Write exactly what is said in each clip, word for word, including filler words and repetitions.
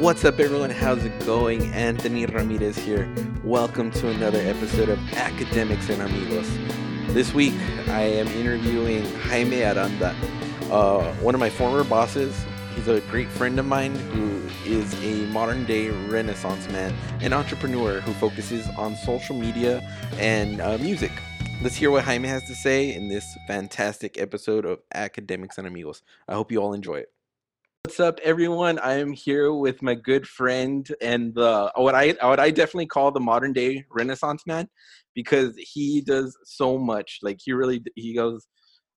What's up, everyone? How's it going? Anthony Ramirez here. Welcome to another episode of Academics and Amigos. This week, I am interviewing Jaime Aranda, uh, one of my former bosses. He's a great friend of mine who is a modern-day Renaissance man, an entrepreneur who focuses on social media and uh, music. Let's hear what Jaime has to say in this fantastic episode of Academics and Amigos. I hope you all enjoy it. What's up, everyone? I am here with my good friend and the what I what I definitely call the modern-day Renaissance man, because he does so much. Like he really he goes.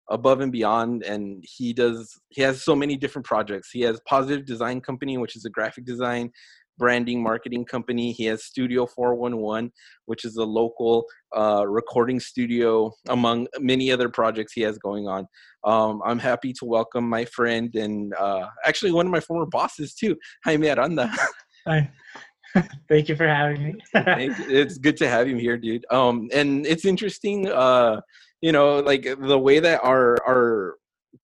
above and beyond, and he does he has so many different projects. He has Positive Design Company, which is a graphic design, branding, marketing company. He has Studio four one one, which is a local uh recording studio, among many other projects he has going on. um I'm happy to welcome my friend and uh actually one of my former bosses too, Jaime Aranda. Hi. Thank you for having me. It's good to have you here, dude. Um and it's interesting, uh you know, like the way that our our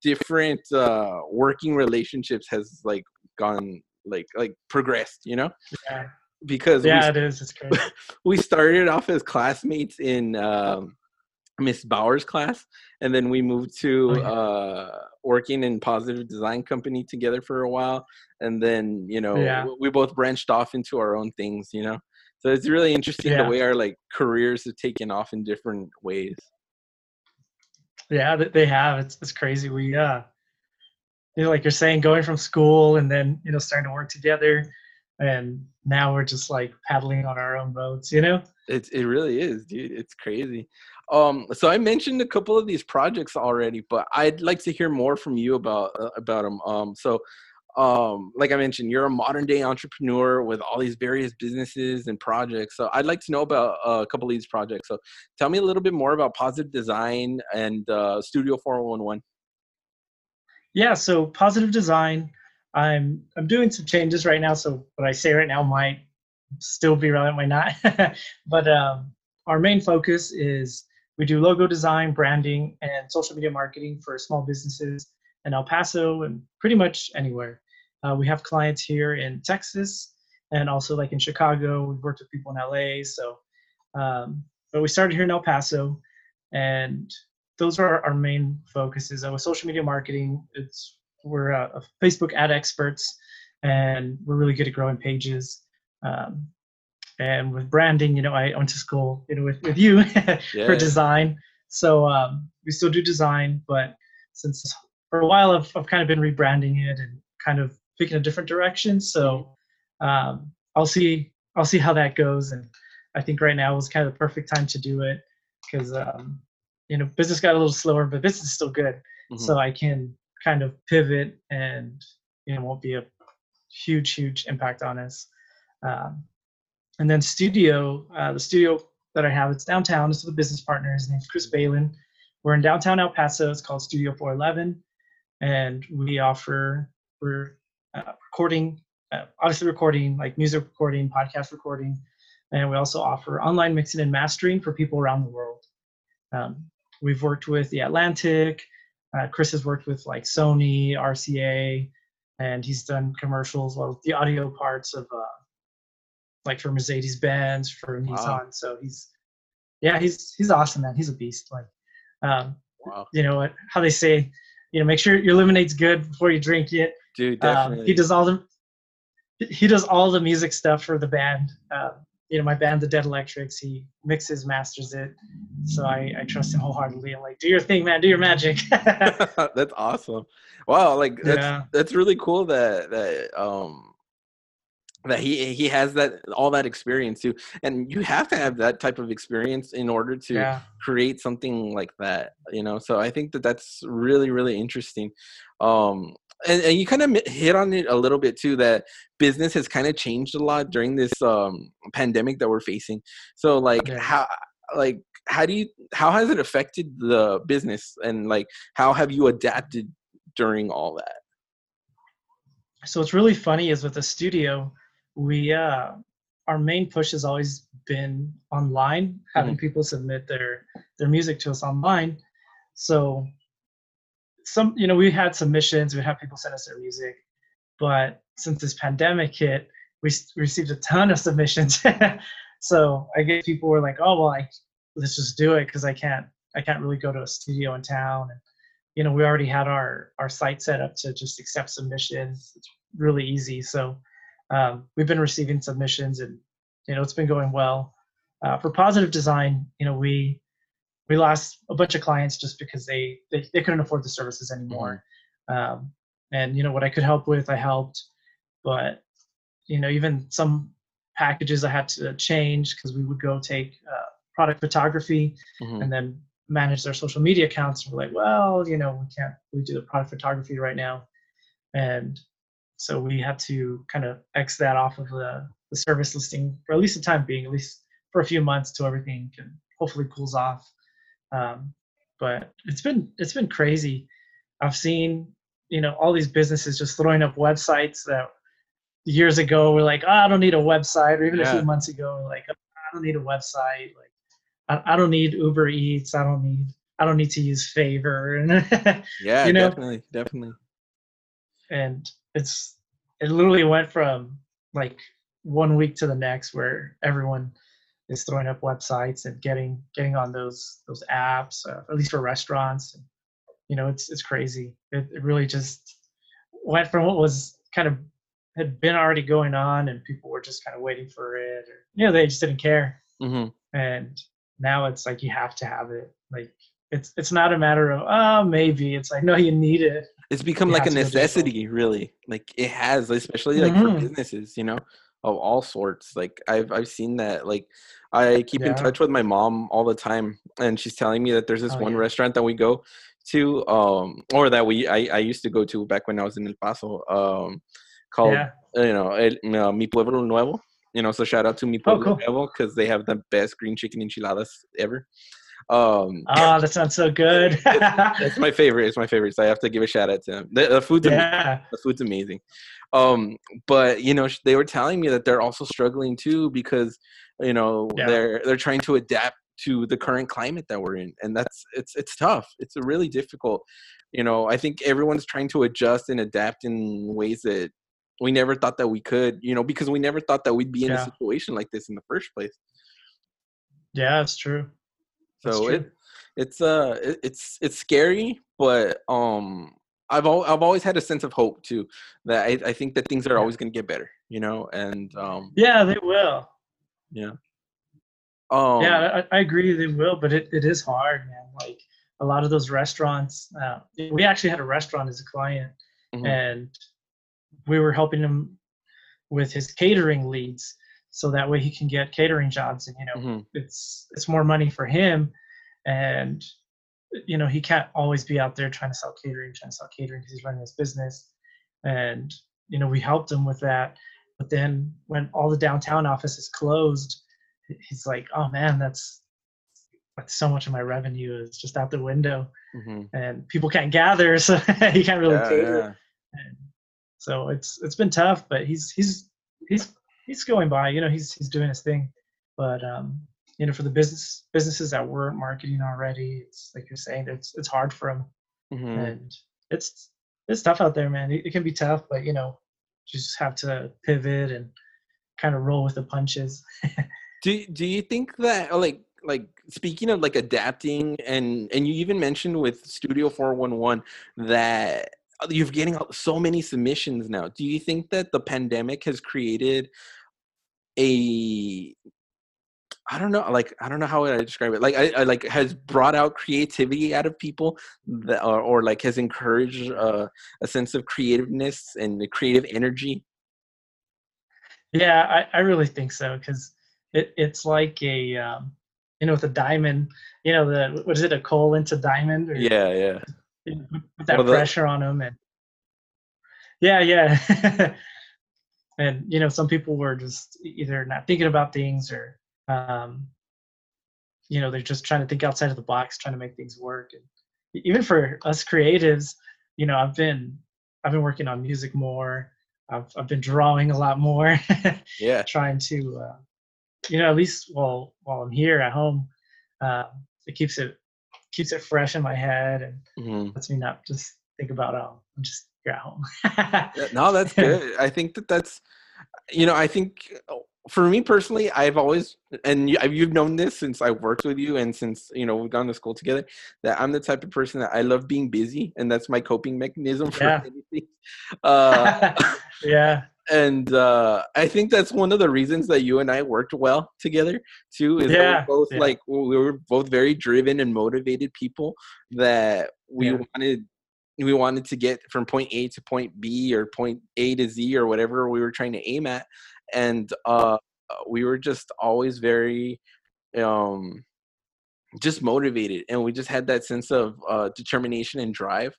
different uh working relationships has like gone like like progressed, you know. Yeah. Because yeah, we, it is. It's crazy. We started off as classmates in um Miss Bauer's class, and then we moved to oh, yeah. uh working in Positive Design Company together for a while, and then, you know, yeah. we both branched off into our own things, you know. So it's really interesting yeah. the way our like careers have taken off in different ways. Yeah, they have. It's it's crazy. We, uh, you know, like you're saying, going from school and then, you know, starting to work together, and now we're just like paddling on our own boats, you know? It it really is, dude. It's crazy. Um, so I mentioned a couple of these projects already, but I'd like to hear more from you about uh, about them. Um, so, um, like I mentioned, you're a modern day entrepreneur with all these various businesses and projects. So I'd like to know about uh, a couple of these projects. So tell me a little bit more about Positive Design and uh, Studio four one one. Yeah. So Positive Design, I'm I'm doing some changes right now. So what I say right now might still be relevant, might not. But um, our main focus is we do logo design, branding, and social media marketing for small businesses in El Paso and pretty much anywhere. Uh, we have clients here in Texas and also like in Chicago. We've worked with people in L A. So, um, but we started here in El Paso, and those are our main focuses. And with social media marketing, it's we're uh, Facebook ad experts, and we're really good at growing pages. Um, and with branding, you know, I went to school, you know, with, with you yeah. for design. So um, we still do design, but since for a while I've, I've kind of been rebranding it and kind of picking a different direction. So um, I'll see, I'll see how that goes. And I think right now was kind of the perfect time to do it because, um, you know, business got a little slower, but business is still good. Mm-hmm. So I can kind of pivot, and, you know, won't be a huge, huge impact on us. Um, and then studio, uh, the studio that I have, it's downtown. It's with a business partner. His name's Chris Balin. We're in downtown El Paso. It's called Studio four eleven, and we offer we're uh, recording, uh, obviously recording, like music recording, podcast recording, and we also offer online mixing and mastering for people around the world. Um, we've worked with the Atlantic. Uh, Chris has worked with like Sony, R C A, and he's done commercials, well, the audio parts of. Uh, like for Mercedes Benz, for Nissan. Wow. So he's, yeah, he's, he's awesome, man. He's a beast. Like, um, wow. You know what, how they say, you know, make sure your lemonade's good before you drink it. Dude, definitely. Um, he does all the, he does all the music stuff for the band. Uh, you know, my band, the Dead Electrics, he mixes, masters it. So I, I trust him wholeheartedly. I'm like, do your thing, man, do your magic. That's awesome. Wow. Like that's, yeah. that's really cool that, that, um, that he he has that all that experience too, and you have to have that type of experience in order to yeah. create something like that, you know. So I think that that's really, really interesting. Um and, and you kind of hit on it a little bit too, that business has kind of changed a lot during this um pandemic that we're facing. So like okay. how like how do you how has it affected the business, and like how have you adapted during all that? So what's really funny is with the studio, we uh our main push has always been online, having mm-hmm. people submit their their music to us online. So some, you know, we had submissions, we'd have people send us their music, but since this pandemic hit, we received a ton of submissions. So I guess people were like, oh, well, I, let's just do it because I can't I can't really go to a studio in town. And, you know, we already had our, our site set up to just accept submissions. It's really easy. So um, we've been receiving submissions and, you know, it's been going well. Uh, for Positive Design, you know, we we lost a bunch of clients just because they, they, they couldn't afford the services anymore. Mm-hmm. Um, and, you know, what I could help with, I helped. But, you know, even some packages I had to change because we would go take uh, product photography mm-hmm. and then manage their social media accounts. And we're like, well, you know, we can't we do the product photography right now. And so we had to kind of X that off of the, the service listing for at least the time being, at least for a few months till everything can hopefully cools off. Um, but it's been, it's been crazy. I've seen, you know, all these businesses just throwing up websites that years ago we're like, oh, I don't need a website. Or even yeah. a few months ago, we're like, oh, I don't need a website. Like, I don't need Uber Eats. I don't need. I don't need to use Favor. yeah, you know? definitely, definitely. And it's it literally went from like one week to the next, where everyone is throwing up websites and getting getting on those those apps, uh, at least for restaurants. And, you know, it's it's crazy. It, it really just went from what was kind of had been already going on, and people were just kind of waiting for it, or you know, they just didn't care. Mm-hmm. And now it's like you have to have it. Like it's it's not a matter of oh maybe. It's like no, you need it. It's become like a necessity, really. Like it has, especially like mm-hmm. for businesses, you know, of all sorts. Like I've I've seen that. Like I keep yeah. in touch with my mom all the time, and she's telling me that there's this oh, one yeah. restaurant that we go to, um, or that we I I used to go to back when I was in El Paso, um, called yeah. you know El, uh, Mi Pueblo Nuevo. You know, so shout out to Mi Pueblo oh, cool. Nuevo because they have the best green chicken enchiladas ever. Um, oh, that sounds so good. it's, it's my favorite. It's my favorite. So I have to give a shout out to them. The, the food's yeah. amazing. The food's amazing. Um, but, you know, they were telling me that they're also struggling, too, because, you know, yeah. they're they're trying to adapt to the current climate that we're in. And that's it's it's tough. It's really difficult. You know, I think everyone's trying to adjust and adapt in ways that we never thought that we could, you know, because we never thought that we'd be in yeah. a situation like this in the first place. Yeah, it's true. That's so true. it, it's, uh, it, it's, it's scary, but, um, I've al- I've always had a sense of hope too, that I, I think that things are yeah. always going to get better, you know? And, um, yeah, they will. Yeah. Um, yeah, I, I agree. They will, but it, it is hard, man. Like a lot of those restaurants, uh, we actually had a restaurant as a client mm-hmm. and we were helping him with his catering leads so that way he can get catering jobs and, you know, mm-hmm. it's, it's more money for him and, you know, he can't always be out there trying to sell catering, trying to sell catering because he's running his business. And, you know, we helped him with that. But then when all the downtown offices closed, he's like, oh man, that's, that's so much of my revenue is just out the window mm-hmm. and people can't gather. So he can't really yeah, cater. Yeah. And, So it's it's been tough, but he's he's he's he's going by. You know, he's he's doing his thing. But um, you know, for the business businesses that weren't marketing already, it's like you're saying, it's it's hard for them, mm-hmm. and it's it's tough out there, man. It, it can be tough, but you know, you just have to pivot and kind of roll with the punches. do Do you think that like like speaking of like adapting and and you even mentioned with Studio four eleven that you're getting so many submissions now. Do you think that the pandemic has created a, I don't know, like, I don't know how would I describe it. Like, I, I like has brought out creativity out of people that are, or like has encouraged uh, a sense of creativeness and the creative energy? Yeah, I, I really think so. Cause it, it's like a, um, you know, with a diamond, you know, the, what is it? A coal into diamond? Or, yeah. Yeah. Put that pressure on them, and yeah, yeah, and you know, some people were just either not thinking about things, or um, you know, they're just trying to think outside of the box, trying to make things work. And even for us creatives, you know, I've been I've been working on music more. I've I've been drawing a lot more. yeah, trying to, uh, you know, at least while while I'm here at home, uh, it keeps it. keeps it fresh in my head and mm-hmm. lets me not just think about, oh, I'm just you're at home. No, that's good. I think that that's, you know, I think for me personally, I've always, and you, you've known this since I worked with you and since, you know, we've gone to school together, that I'm the type of person that I love being busy, and that's my coping mechanism for yeah. anything. Uh, yeah. And uh, I think that's one of the reasons that you and I worked well together too, is yeah. that we're both yeah. like, we were both very driven and motivated people that we yeah. wanted, we wanted to get from point A to point B or point A to Z or whatever we were trying to aim at. And uh, we were just always very um, just motivated. And we just had that sense of uh, determination and drive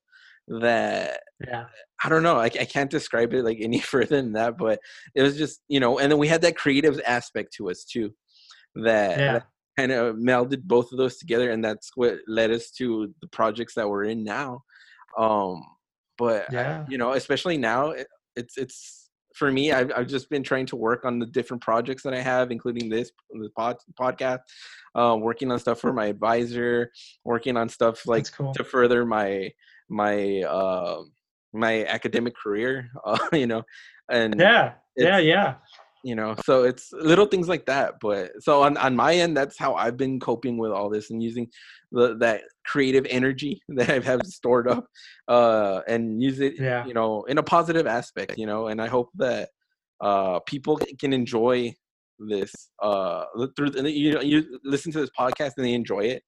that, yeah. I don't know, I, I can't describe it like any further than that, but it was just, you know, and then we had that creative aspect to us too, that, yeah. that kind of melded both of those together. And that's what led us to the projects that we're in now. Um, but yeah. I, you know, especially now it, it's, it's for me, I've, I've just been trying to work on the different projects that I have, including this the pod, podcast, uh, working on stuff for my advisor, working on stuff like cool. to further my, my, uh, my academic career, uh, you know, and yeah, yeah, yeah. You know, so it's little things like that. But so on, on my end, that's how I've been coping with all this and using the, that creative energy that I've have stored up uh, and use it, yeah. you know, in a positive aspect, you know, and I hope that uh, people can enjoy this uh, through, you know, you listen to this podcast and they enjoy it.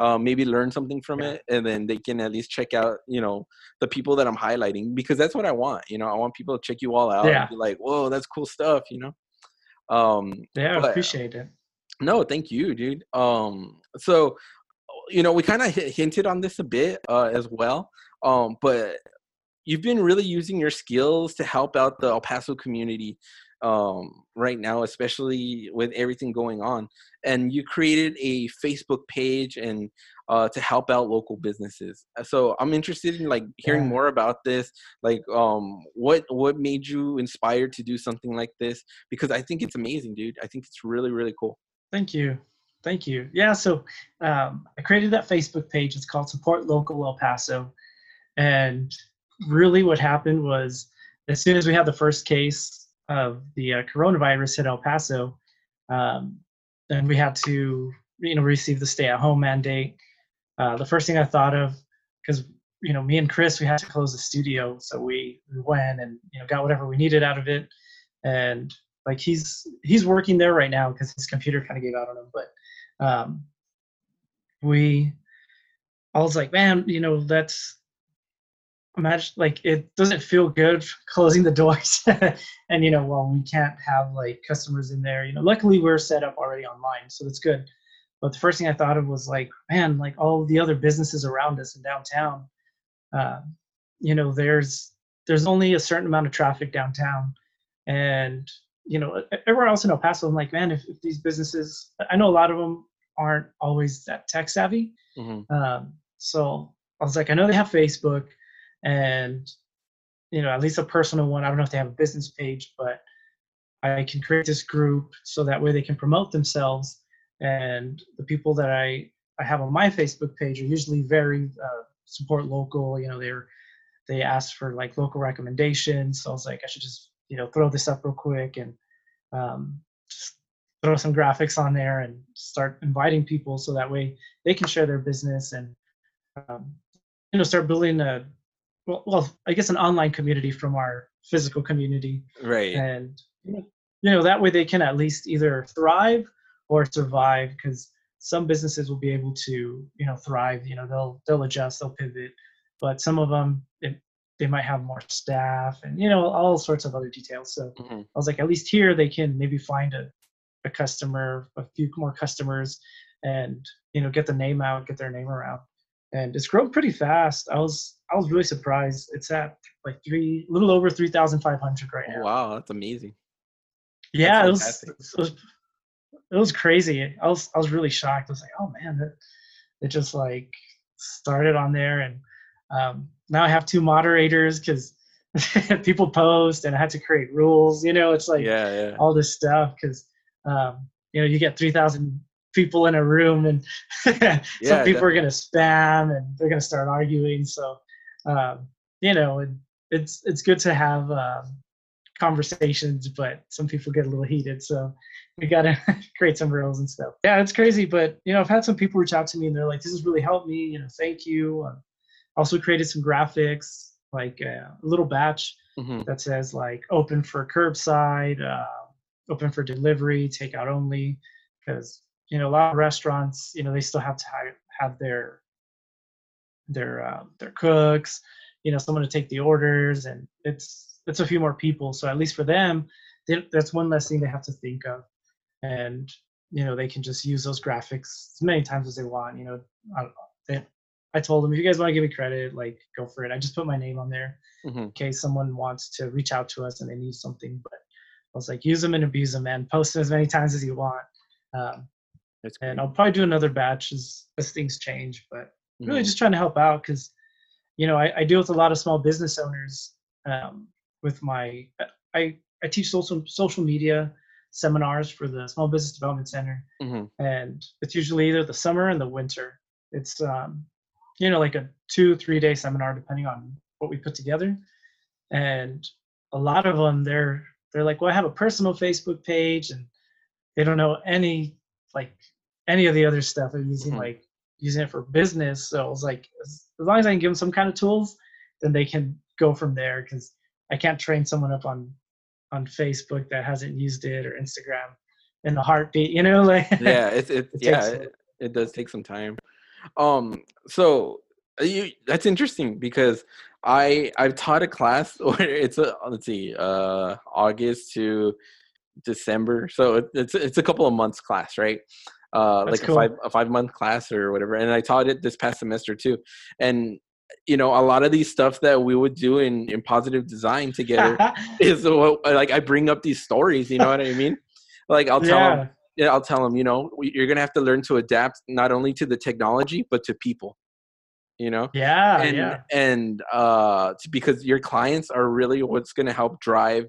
Uh, maybe learn something from yeah. it, and then they can at least check out, you know, the people that I'm highlighting, because that's what I want. You know, I want people to check you all out yeah. and be like, whoa, that's cool stuff, you know? Um, yeah, I appreciate it. No, thank you, dude. Um, so, you know, we kind of h- hinted on this a bit uh, as well, um, but you've been really using your skills to help out the El Paso community um right now, especially with everything going on, and you created a Facebook page and uh to help out local businesses. So I'm interested in like hearing yeah. more about this, like um what what made you inspired to do something like this, because I think it's amazing, dude. I think it's really, really cool. Thank you thank you. Yeah, so um I created that Facebook page. It's called Support Local El Paso, and really what happened was, as soon as we had the first case of the uh, coronavirus hit El Paso, um, and we had to, you know, receive the stay-at-home mandate. Uh, the first thing I thought of, because, you know, me and Chris, we had to close the studio, so we, we went and, you know, got whatever we needed out of it. And like he's he's working there right now because his computer kind of gave out on him. But um, we, I was like, man, you know, that's. Imagine, like, it doesn't feel good closing the doors and, you know, well, we can't have like customers in there, you know. Luckily we're set up already online, so that's good. But the first thing I thought of was like, man, like all the other businesses around us in downtown, uh, you know, there's there's only a certain amount of traffic downtown, and, you know, everywhere else in El Paso, I'm like, man, if, if these businesses, I know a lot of them aren't always that tech savvy. Mm-hmm. Um, so I was like, I know they have Facebook, and, you know, at least a personal one. I don't know if they have a business page, but I can create this group so that way they can promote themselves. And the people that I, I have on my Facebook page are usually very uh, support local. You know, they're they ask for like local recommendations. So I was like, I should just, you know, throw this up real quick and um, just throw some graphics on there and start inviting people so that way they can share their business and, um, you know, start building a Well, well, I guess an online community from our physical community. Right. And, you know, that way they can at least either thrive or survive, because some businesses will be able to, you know, thrive. You know, they'll they'll adjust, they'll pivot. But some of them, it, they might have more staff and, you know, all sorts of other details. So mm-hmm. I was like, at least here they can maybe find a, a customer, a few more customers and, you know, get the name out, get their name around. And it's grown pretty fast. I was I was really surprised. It's at like three, a little over three thousand five hundred right now. Wow, that's amazing. Yeah, that's it, was, it was it was crazy. I was I was really shocked. I was like, oh man, it, it just like started on there, and um, now I have two moderators because people post, and I had to create rules. You know, it's like yeah, yeah. all this stuff because um, you know, you get three thousand. people in a room, and some yeah, people definitely. Are going to spam and they're going to start arguing. So, um, you know, and it's it's good to have uh, conversations, but some people get a little heated, so we gotta create some rules and stuff. Yeah, it's crazy, but you know, I've had some people reach out to me and they're like, "This has really helped me. You know, thank you." I also created some graphics, like a little batch mm-hmm. that says like "open for curbside," uh, "open for delivery," "takeout only," because you know a lot of restaurants, you know, they still have to have their their uh, their cooks, you know, someone to take the orders, and it's it's a few more people. So at least for them, they, that's one less thing they have to think of, and you know, they can just use those graphics as many times as they want. You know, I don't know. They, I told them, if you guys want to give me credit, like go for it. I just put my name on there mm-hmm. in case someone wants to reach out to us and they need something. But I was like, use them and abuse them, man. Post them as many times as you want. Um, that's and I'll probably do another batch as, as things change, but mm-hmm. really just trying to help out, because you know, I, I deal with a lot of small business owners um, with my, I, I teach social, social media seminars for the Small Business Development Center. Mm-hmm. And it's usually either the summer and the winter. It's, um, you know, like a two, three day seminar, depending on what we put together. And a lot of them, they're, they're like, well, I have a personal Facebook page, and they don't know any, like any of the other stuff. I'm using mm-hmm. like using it for business. So I was like, as, as long as I can give them some kind of tools, then they can go from there. Cause I can't train someone up on, on Facebook that hasn't used it, or Instagram in a heartbeat, you know, like, yeah, it, it, it yeah, it, it does take some time. Um, so you, that's interesting, because I, I've taught a class, or it's a, let's see, uh, August to December. So it, it's, it's a couple of months class, right? Uh, that's like cool. a five, a five month class or whatever. And I taught it this past semester too. And, you know, a lot of these stuff that we would do in, in positive design together is what, like, I bring up these stories, you know what I mean? Like I'll tell yeah. them, yeah, I'll tell them, you know, you're going to have to learn to adapt not only to the technology, but to people, you know? Yeah. And, yeah. and uh, because your clients are really what's going to help drive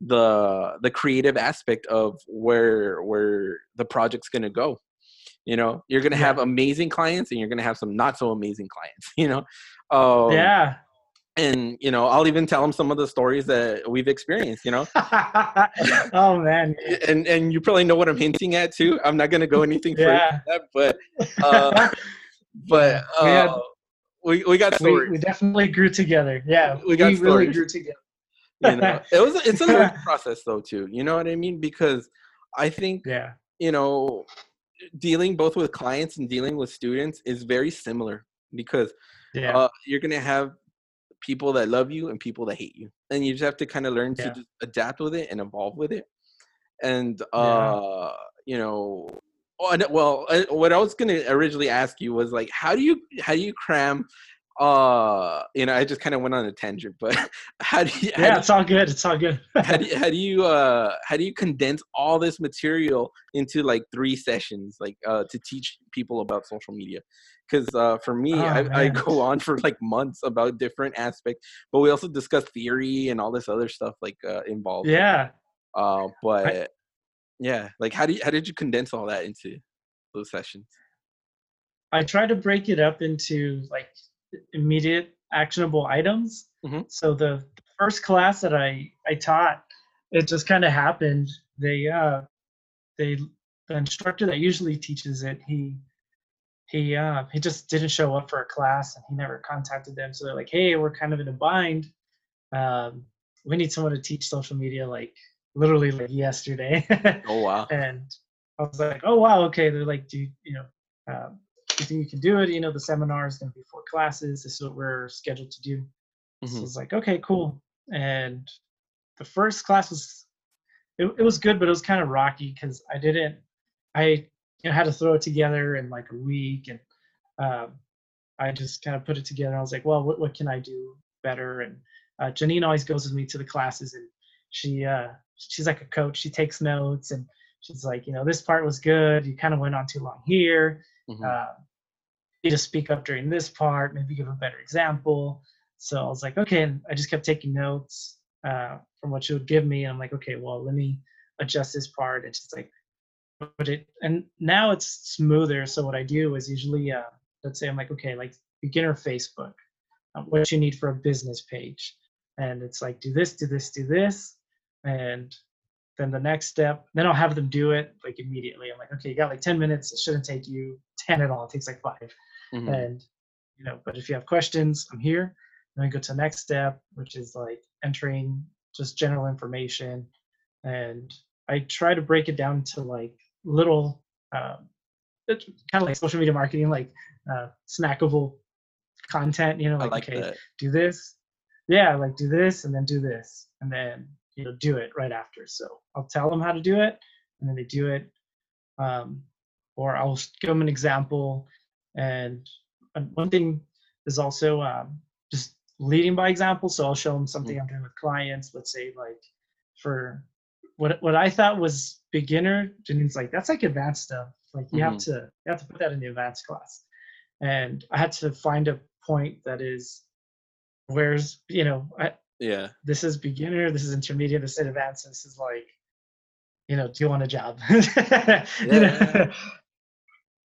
the, the creative aspect of where, where the project's going to go. You know, you're going to have amazing clients, and you're going to have some not so amazing clients, you know? Um, yeah. And, you know, I'll even tell them some of the stories that we've experienced, you know? Oh, man. And and you probably know what I'm hinting at, too. I'm not going to go anything yeah. further than that, but, uh, but uh, we, had, we, we got stories. We, we definitely grew together. Yeah, we, got we really grew together. You know, it was, it's a learning process, though, too. You know what I mean? Because I think, yeah. you know, dealing both with clients and dealing with students is very similar, because yeah. uh, you're going to have people that love you and people that hate you, and you just have to kind of learn yeah. to just adapt with it and evolve with it. And uh yeah. you know, well, what I was gonna originally ask you was like, how do you how do you cram uh you know I just kind of went on a tangent, but how do you how yeah do you, it's all good it's all good how do you how do you uh how do you condense all this material into like three sessions, like uh to teach people about social media? Because uh for me, oh, I, I go on for like months about different aspects, but we also discuss theory and all this other stuff like uh involved yeah uh but I, yeah like how do you how did you condense all that into those sessions? I try to break it up into like immediate actionable items. Mm-hmm. So the first class that I, I taught, it just kind of happened. They, uh, they, the instructor that usually teaches it, he, he, uh, he just didn't show up for a class, and he never contacted them. So they're like, hey, we're kind of in a bind. Um, we need someone to teach social media, like literally like yesterday. Oh, wow. And I was like, oh, wow. Okay. They're like, do you, you know, um, you think you can do it? You know, the seminar is going to be four classes. This is what we're scheduled to do. Mm-hmm. So it's like, okay, cool. And the first class was, it, it was good, but it was kind of rocky, because I didn't, I you know, had to throw it together in like a week. And um, I just kind of put it together. I was like, well, what, what can I do better? And uh, Janine always goes with me to the classes, and she uh, she's like a coach. She takes notes, and she's like, you know, this part was good. You kind of went on too long here. Mm-hmm. Uh, you just speak up during this part, maybe give a better example. So I was like, okay. And I just kept taking notes uh, from what she would give me. And I'm like, okay, well, let me adjust this part. It's just like, but it, and now it's smoother. So what I do is usually, uh, let's say I'm like, okay, like beginner Facebook, um, what you need for a business page. and it's like, do this, do this, do this. And then the next step, then I'll have them do it like immediately. I'm like, okay, you got like ten minutes. It shouldn't take you ten at all. It takes like five. Mm-hmm. And, you know, but if you have questions, I'm here. Then we go to the next step, which is like entering just general information. And I try to break it down to like little, um, it's kind of like social media marketing, like uh, snackable content, you know, like, like okay, that. do this. Yeah, like do this and then do this. And then, you know, do it right after. So I'll tell them how to do it and then they do it. Um, or I'll give them an example. And one thing is also um, just leading by example. So I'll show them something mm-hmm. I'm doing with clients. Let's say like for what what I thought was beginner, Janine's like, that's like advanced stuff. Like you mm-hmm. have to you have to put that in the advanced class. And I had to find a point that is where's, you know, I, yeah, this is beginner, this is intermediate, this is advanced, this is like, you know, do you want a job? Yeah. You know?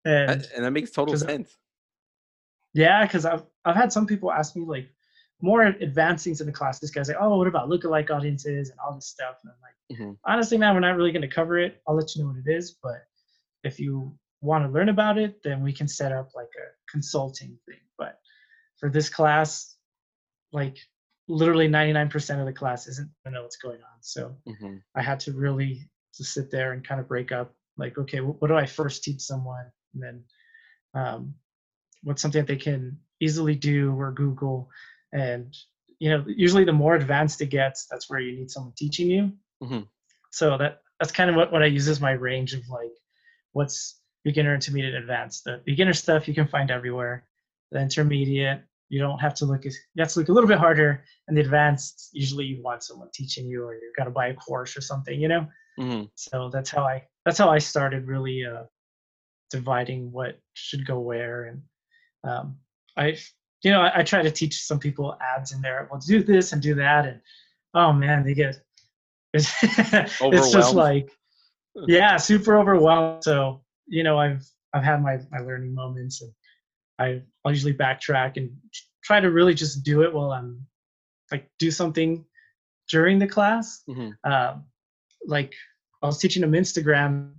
And, I, and that makes total sense. Yeah, because I've I've had some people ask me like more advanced things in the class. This guy's like, oh, what about lookalike audiences and all this stuff? And I'm like, mm-hmm. honestly, man, we're not really going to cover it. I'll let you know what it is, but if you want to learn about it, then we can set up like a consulting thing. But for this class, like literally ninety-nine percent of the class isn't going to know what's going on. So mm-hmm. I had to really just sit there and kind of break up like, okay, what do I first teach someone? And then um, what's something that they can easily do or Google? And, you know, usually the more advanced it gets, that's where you need someone teaching you. Mm-hmm. So that that's kind of what, what I use as my range of like, what's beginner, intermediate, advanced. The beginner stuff you can find everywhere. The intermediate, you don't have to look as, you have to look a little bit harder. And the advanced, usually you want someone teaching you, or you've got to buy a course or something, you know? Mm-hmm. So that's how I, that's how I started really uh, dividing what should go where. And um, I, you know, I, I try to teach some people ads in there. Well, do this and do that. And oh man, they get, it's, it's just like, yeah, super overwhelmed. So, you know, I've, I've had my, my learning moments, and I, I'll usually backtrack and try to really just do it while I'm like do something during the class. Mm-hmm. Um, like I was teaching them Instagram.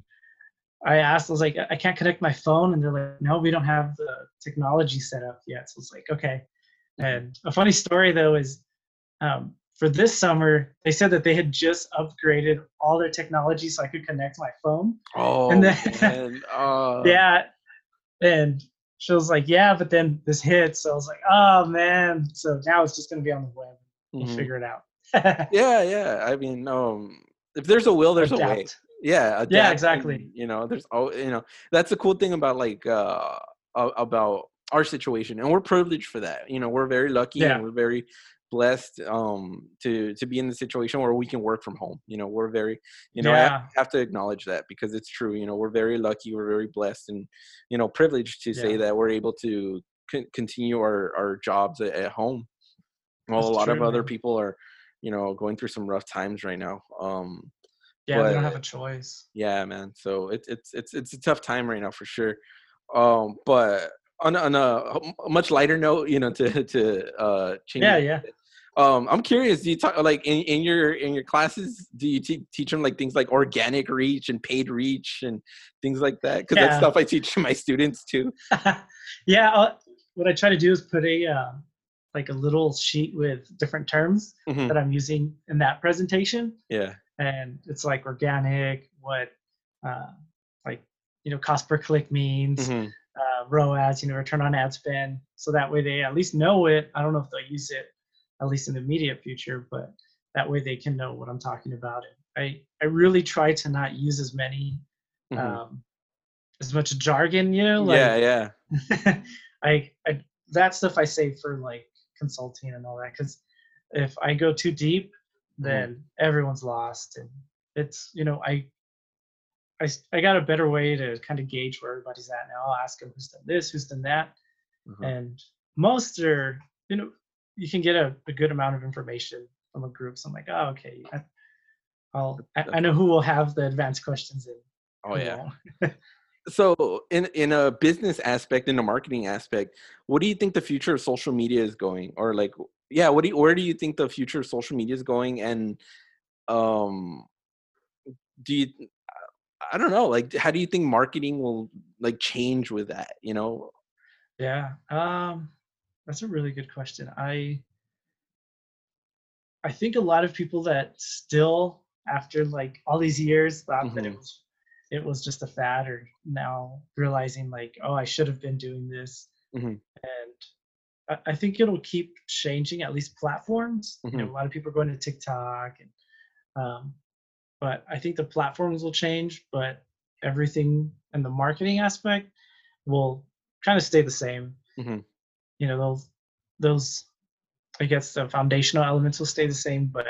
I asked, I was like, I can't connect my phone. And they're like, no, we don't have the technology set up yet. So it's like, okay. And a funny story though is um, for this summer, they said that they had just upgraded all their technology so I could connect my phone. Oh, and then, man. Uh... yeah. And she was like, yeah, but then this hit. So I was like, oh man. So now it's just going to be on the web. We'll mm-hmm. figure it out. Yeah. Yeah. I mean, um, if there's a will, there's Adapt. a way. Yeah. Yeah, exactly. And, you know, there's all, you know, that's the cool thing about like, uh, about our situation, and we're privileged for that. You know, we're very lucky yeah. and we're very blessed, um, to, to be in the situation where we can work from home. You know, we're very, you know, yeah. I have to acknowledge that because it's true. You know, we're very lucky. We're very blessed and, you know, privileged to yeah. say that we're able to c- continue our, our jobs at, at home. Well, that's a lot true, of other man. people are, you know, going through some rough times right now. Um, Yeah, but, they don't have a choice. Yeah, man. So it's it's it's it's a tough time right now for sure. Um, but on on a, a much lighter note, you know, to to uh, change. Yeah, yeah. Um, I'm curious. Do you talk like in, in your in your classes? Do you te- teach them like things like organic reach and paid reach and things like that? Because yeah. that's stuff I teach my students too. yeah, I'll, what I try to do is put a uh, like a little sheet with different terms mm-hmm. that I'm using in that presentation. Yeah. And it's like organic, what, uh, like, you know, cost per click means, mm-hmm. uh, R O A S, you know, return on ad spend. So that way they at least know it. I don't know if they'll use it, at least in the immediate future, but that way they can know what I'm talking about. And I, I really try to not use as many, mm-hmm. um, as much jargon, you know? Like, yeah, yeah. I, I, that stuff I save for like consulting and all that. Cause if I go too deep, then everyone's lost. And it's, you know, I, I, I got a better way to kind of gauge where everybody's at now. I'll ask them who's done this, who's done that. Mm-hmm. And most are, you know, you can get a, a good amount of information from a group. So I'm like, oh, okay. I, I'll, I, I know who will have the advanced questions in. Oh yeah. So in, in a business aspect, in a marketing aspect, what do you think the future of social media is going? Or like, yeah, what do you, where do you think the future of social media is going? And um, do you, I don't know, like, how do you think marketing will like change with that, you know? Yeah, um, that's a really good question. I I think a lot of people that still, after like all these years, thought mm-hmm. that it was it was just a fad, or now realizing like, oh, I should have been doing this. Mm-hmm. And I, I think it'll keep changing, at least platforms. Mm-hmm. You know, a lot of people are going to TikTok, and um, but I think the platforms will change, but everything and the marketing aspect will kind of stay the same. Mm-hmm. You know, those those I guess the foundational elements will stay the same, but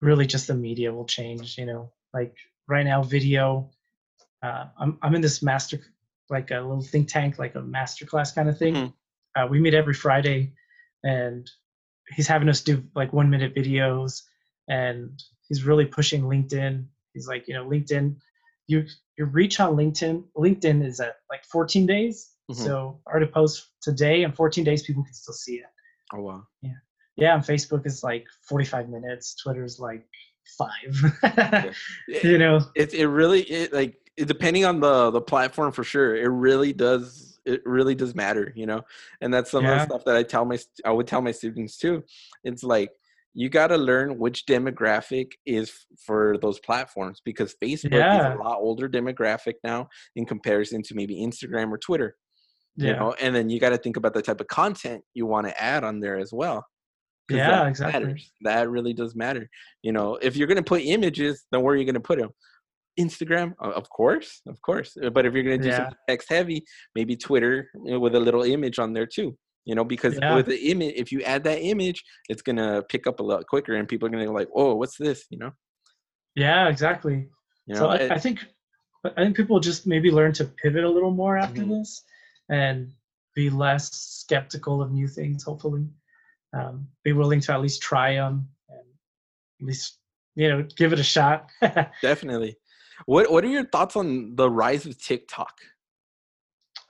really just the media will change. You know, like right now, video. Uh, I'm I'm in this master, like a little think tank, like a masterclass kind of thing. Mm-hmm. Uh, we meet every Friday, and he's having us do like one minute videos, and he's really pushing LinkedIn. He's like, you know, LinkedIn, you your reach on LinkedIn. LinkedIn is at like fourteen days. Mm-hmm. So I already post today, in fourteen days, people can still see it. Oh, wow. Yeah. Yeah. And Facebook is like forty-five minutes. Twitter is like five, yeah. You know, it, it really, it like, it, depending on the, the platform for sure. It really does. It really does matter, you know? And that's some yeah. of the stuff that I tell my, I would tell my students too. It's like, you got to learn which demographic is for those platforms, because Facebook yeah. is a lot older demographic now in comparison to maybe Instagram or Twitter. You yeah. know, and then you got to think about the type of content you want to add on there as well. Yeah, that exactly. Matters. That really does matter. You know, if you're going to put images, then where are you going to put them? Instagram, of course, of course. But if you're going to do yeah. something text heavy, maybe Twitter with a little image on there too. You know, because yeah. with the image, if you add that image, it's going to pick up a lot quicker, and people are going to be like, "Oh, what's this?" You know. Yeah, exactly. You know, so I, it, I think, I think people just maybe learn to pivot a little more after mm-hmm. this. And be less skeptical of new things, hopefully. Um, be willing to at least try them, and at least, you know, give it a shot. Definitely. What What are your thoughts on the rise of TikTok?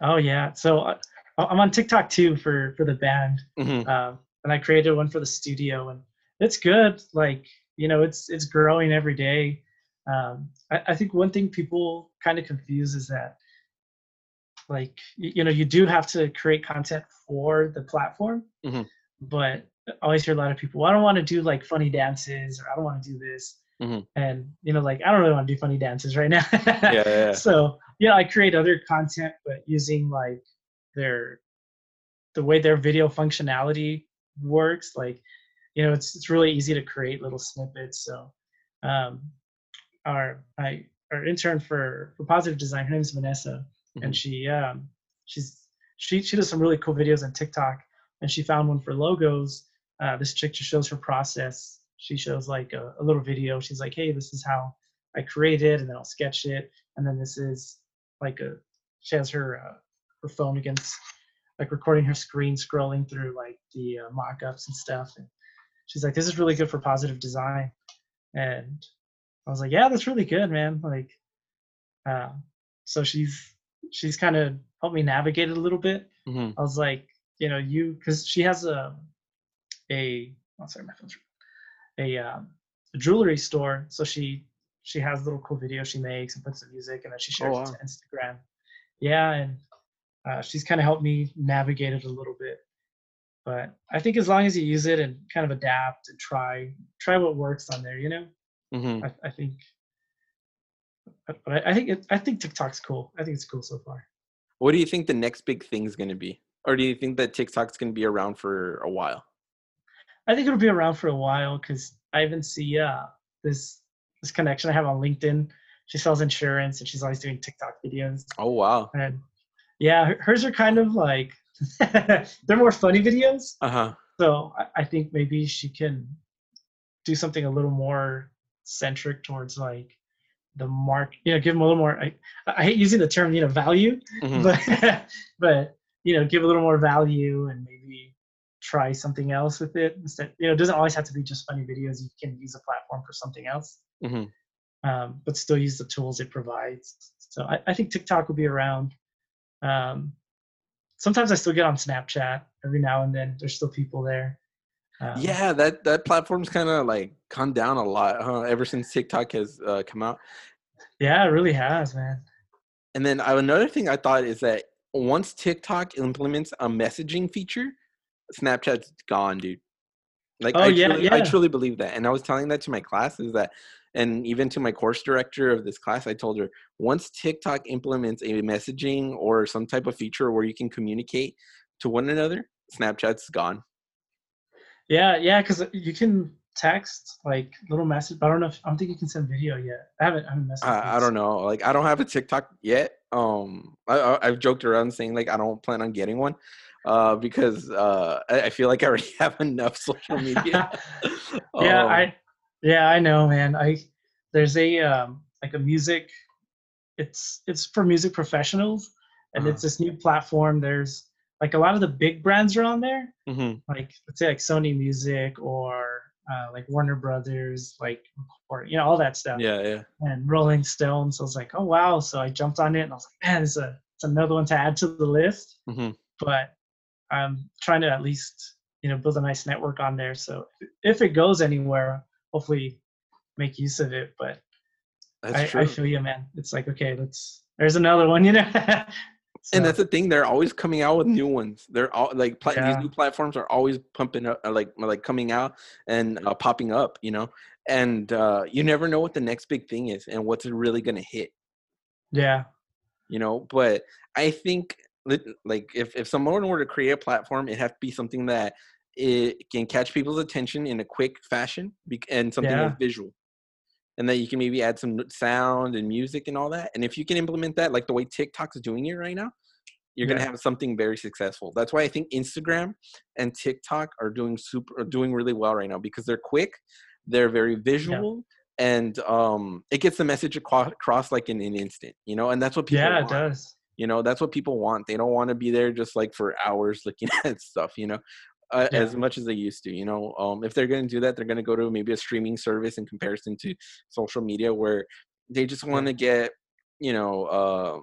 Oh, yeah. So I, I'm on TikTok, too, for, for the band. Mm-hmm. Um, and I created one for the studio. And it's good. Like, you know, it's it's growing every day. Um, I, I think one thing people kind of confuse is that, like, you know, you do have to create content for the platform, mm-hmm. but I always hear a lot of people, well, I don't want to do like funny dances, or I don't want to do this. Mm-hmm. And, you know, like, I don't really want to do funny dances right now. yeah, yeah, yeah. So, you know, I create other content, but using like their, the way their video functionality works, like, you know, it's, it's really easy to create little snippets. So um, our, I, our intern for, for Positive Design, her name is Vanessa. Mm-hmm. And she, um, she's, she, she does some really cool videos on TikTok, and she found one for logos. Uh, this chick just shows her process. She shows like a, a little video. She's like, hey, this is how I create it, and then I'll sketch it. And then this is like a, she has her, uh, her phone against, like recording her screen, scrolling through like the uh, mock-ups and stuff. And she's like, this is really good for Positive Design. And I was like, yeah, that's really good, man. Like, uh, so she's, she's kind of helped me navigate it a little bit. Mm-hmm. I was like, you know, you, because she has a, a, oh, sorry, my phone's a, um, a jewelry store. So she, she has little cool videos she makes and puts some music, and then she shares oh, wow. it to Instagram. Yeah. And uh, she's kind of helped me navigate it a little bit. But I think as long as you use it and kind of adapt and try, try what works on there, you know, mm-hmm. I, I think. But I think it, I think TikTok's cool. I think it's cool so far. What do you think the next big thing is going to be? Or do you think that TikTok's going to be around for a while? I think it'll be around for a while, because I even see uh, this this connection I have on LinkedIn. She sells insurance, and she's always doing TikTok videos. Oh, wow. And yeah, hers are kind of like, they're more funny videos. Uh-huh. So I, I think maybe she can do something a little more centric towards like, the mark, you know, give them a little more, I, I hate using the term, you know, value, mm-hmm. but, but, you know, give a little more value, and maybe try something else with it instead. You know, it doesn't always have to be just funny videos. You can use a platform for something else, mm-hmm. um, but still use the tools it provides. So I, I think TikTok will be around. Um, sometimes I still get on Snapchat every now and then. There's still people there. Um, yeah, that, that platform's kind of like come down a lot, huh? Ever since TikTok has uh, come out. Yeah, it really has, man. And then I, another thing I thought is that once TikTok implements a messaging feature, Snapchat's gone, dude. Like, oh, I, yeah, truly, yeah. I truly believe that. And I was telling that to my classes that, and even to my course director of this class, I told her, once TikTok implements a messaging or some type of feature where you can communicate to one another, Snapchat's gone. Yeah, yeah, because you can text, like, little message, but I don't know if, I don't think you can send video yet. I haven't, I haven't messaged. I, I don't know. Like, I don't have a TikTok yet. Um, I, I, I've joked around saying, like, I don't plan on getting one. Uh, because uh, I feel like I already have enough social media. yeah, um, I, yeah, I know, man. I there's a um, like a music, it's it's for music professionals, and uh-huh. it's this new platform. There's like a lot of the big brands are on there, mm-hmm. like let's say like Sony Music or uh, like Warner Brothers, like or you know all that stuff. Yeah, yeah. And Rolling Stone. So I was like, oh wow. So I jumped on it, and I was like, man, it's a it's another one to add to the list. Mm-hmm. But I'm trying to at least, you know, build a nice network on there. So if it goes anywhere, hopefully make use of it. But that's I, I feel you, man. It's like, okay, let's, there's another one, you know? So. And that's the thing. They're always coming out with new ones. They're all like, pla- yeah. these new platforms are always pumping up, like, like coming out and uh, popping up, you know? And uh, you never know what the next big thing is and what's really going to hit. Yeah. You know, but I think, like if, if someone were to create a platform, it'd have to be something that it can catch people's attention in a quick fashion and something yeah. that's visual, and that you can maybe add some sound and music and all that. And if you can implement that, like the way TikTok's doing it right now, you're yeah. going to have something very successful. That's why I think Instagram and TikTok are doing super, are doing really well right now, because they're quick. They're very visual yeah. and um, it gets the message across like in an instant, you know, and that's what people yeah, want. It does. You know, that's what people want. They don't want to be there just like for hours looking at stuff, you know, uh, yeah. as much as they used to, you know, um, if they're going to do that, they're going to go to maybe a streaming service in comparison to social media, where they just want to get, you know, uh,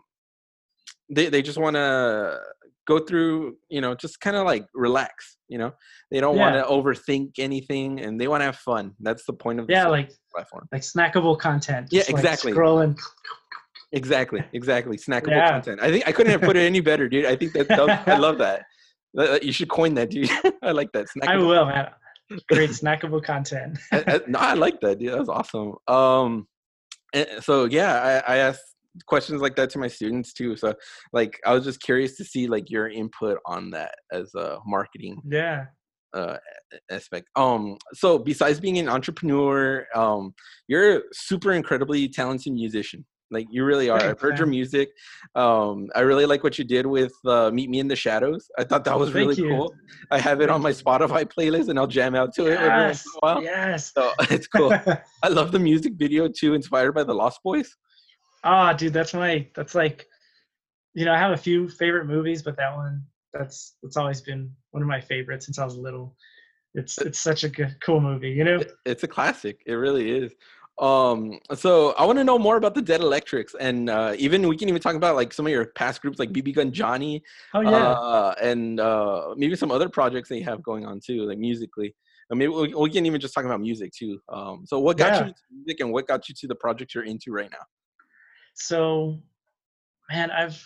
they, they just want to go through, you know, just kind of like relax, you know, they don't yeah. want to overthink anything, and they want to have fun. That's the point of the yeah, like, platform. Like snackable content. Just yeah, exactly. Like scroll and Exactly, exactly. Snackable yeah. content. I think I couldn't have put it any better, dude. I think that, that I love that. You should coin that, dude. I like that. Snackable. I will, man. Great snackable content. I, I, no, I like that, dude. That was awesome. Um, so yeah, I, I asked questions like that to my students too. So like, I was just curious to see like your input on that as a marketing yeah uh, aspect. Um, so besides being an entrepreneur, um, you're a super incredibly talented musician. Like you really are. I've heard your music. Um, I really like what you did with uh, Meet Me in the Shadows. I thought that was really cool. I have it on my Spotify playlist, and I'll jam out to it every once in a while. Yes. So it's cool. I love the music video too, inspired by The Lost Boys. Ah, oh, dude, that's my that's like, you know, I have a few favorite movies, but that one that's that's always been one of my favorites since I was little. It's it's such a good cool movie, you know? It's a classic. It really is. Um, so I want to know more about the Dead Electrics, and, uh, even, we can even talk about like some of your past groups, like B B Gun Johnny, oh, yeah. uh, and, uh, maybe some other projects that you have going on too, like musically. I mean, we, we can even just talk about music too. Um, so what got yeah. you into music, and what got you to the project you're into right now? So, man, I've,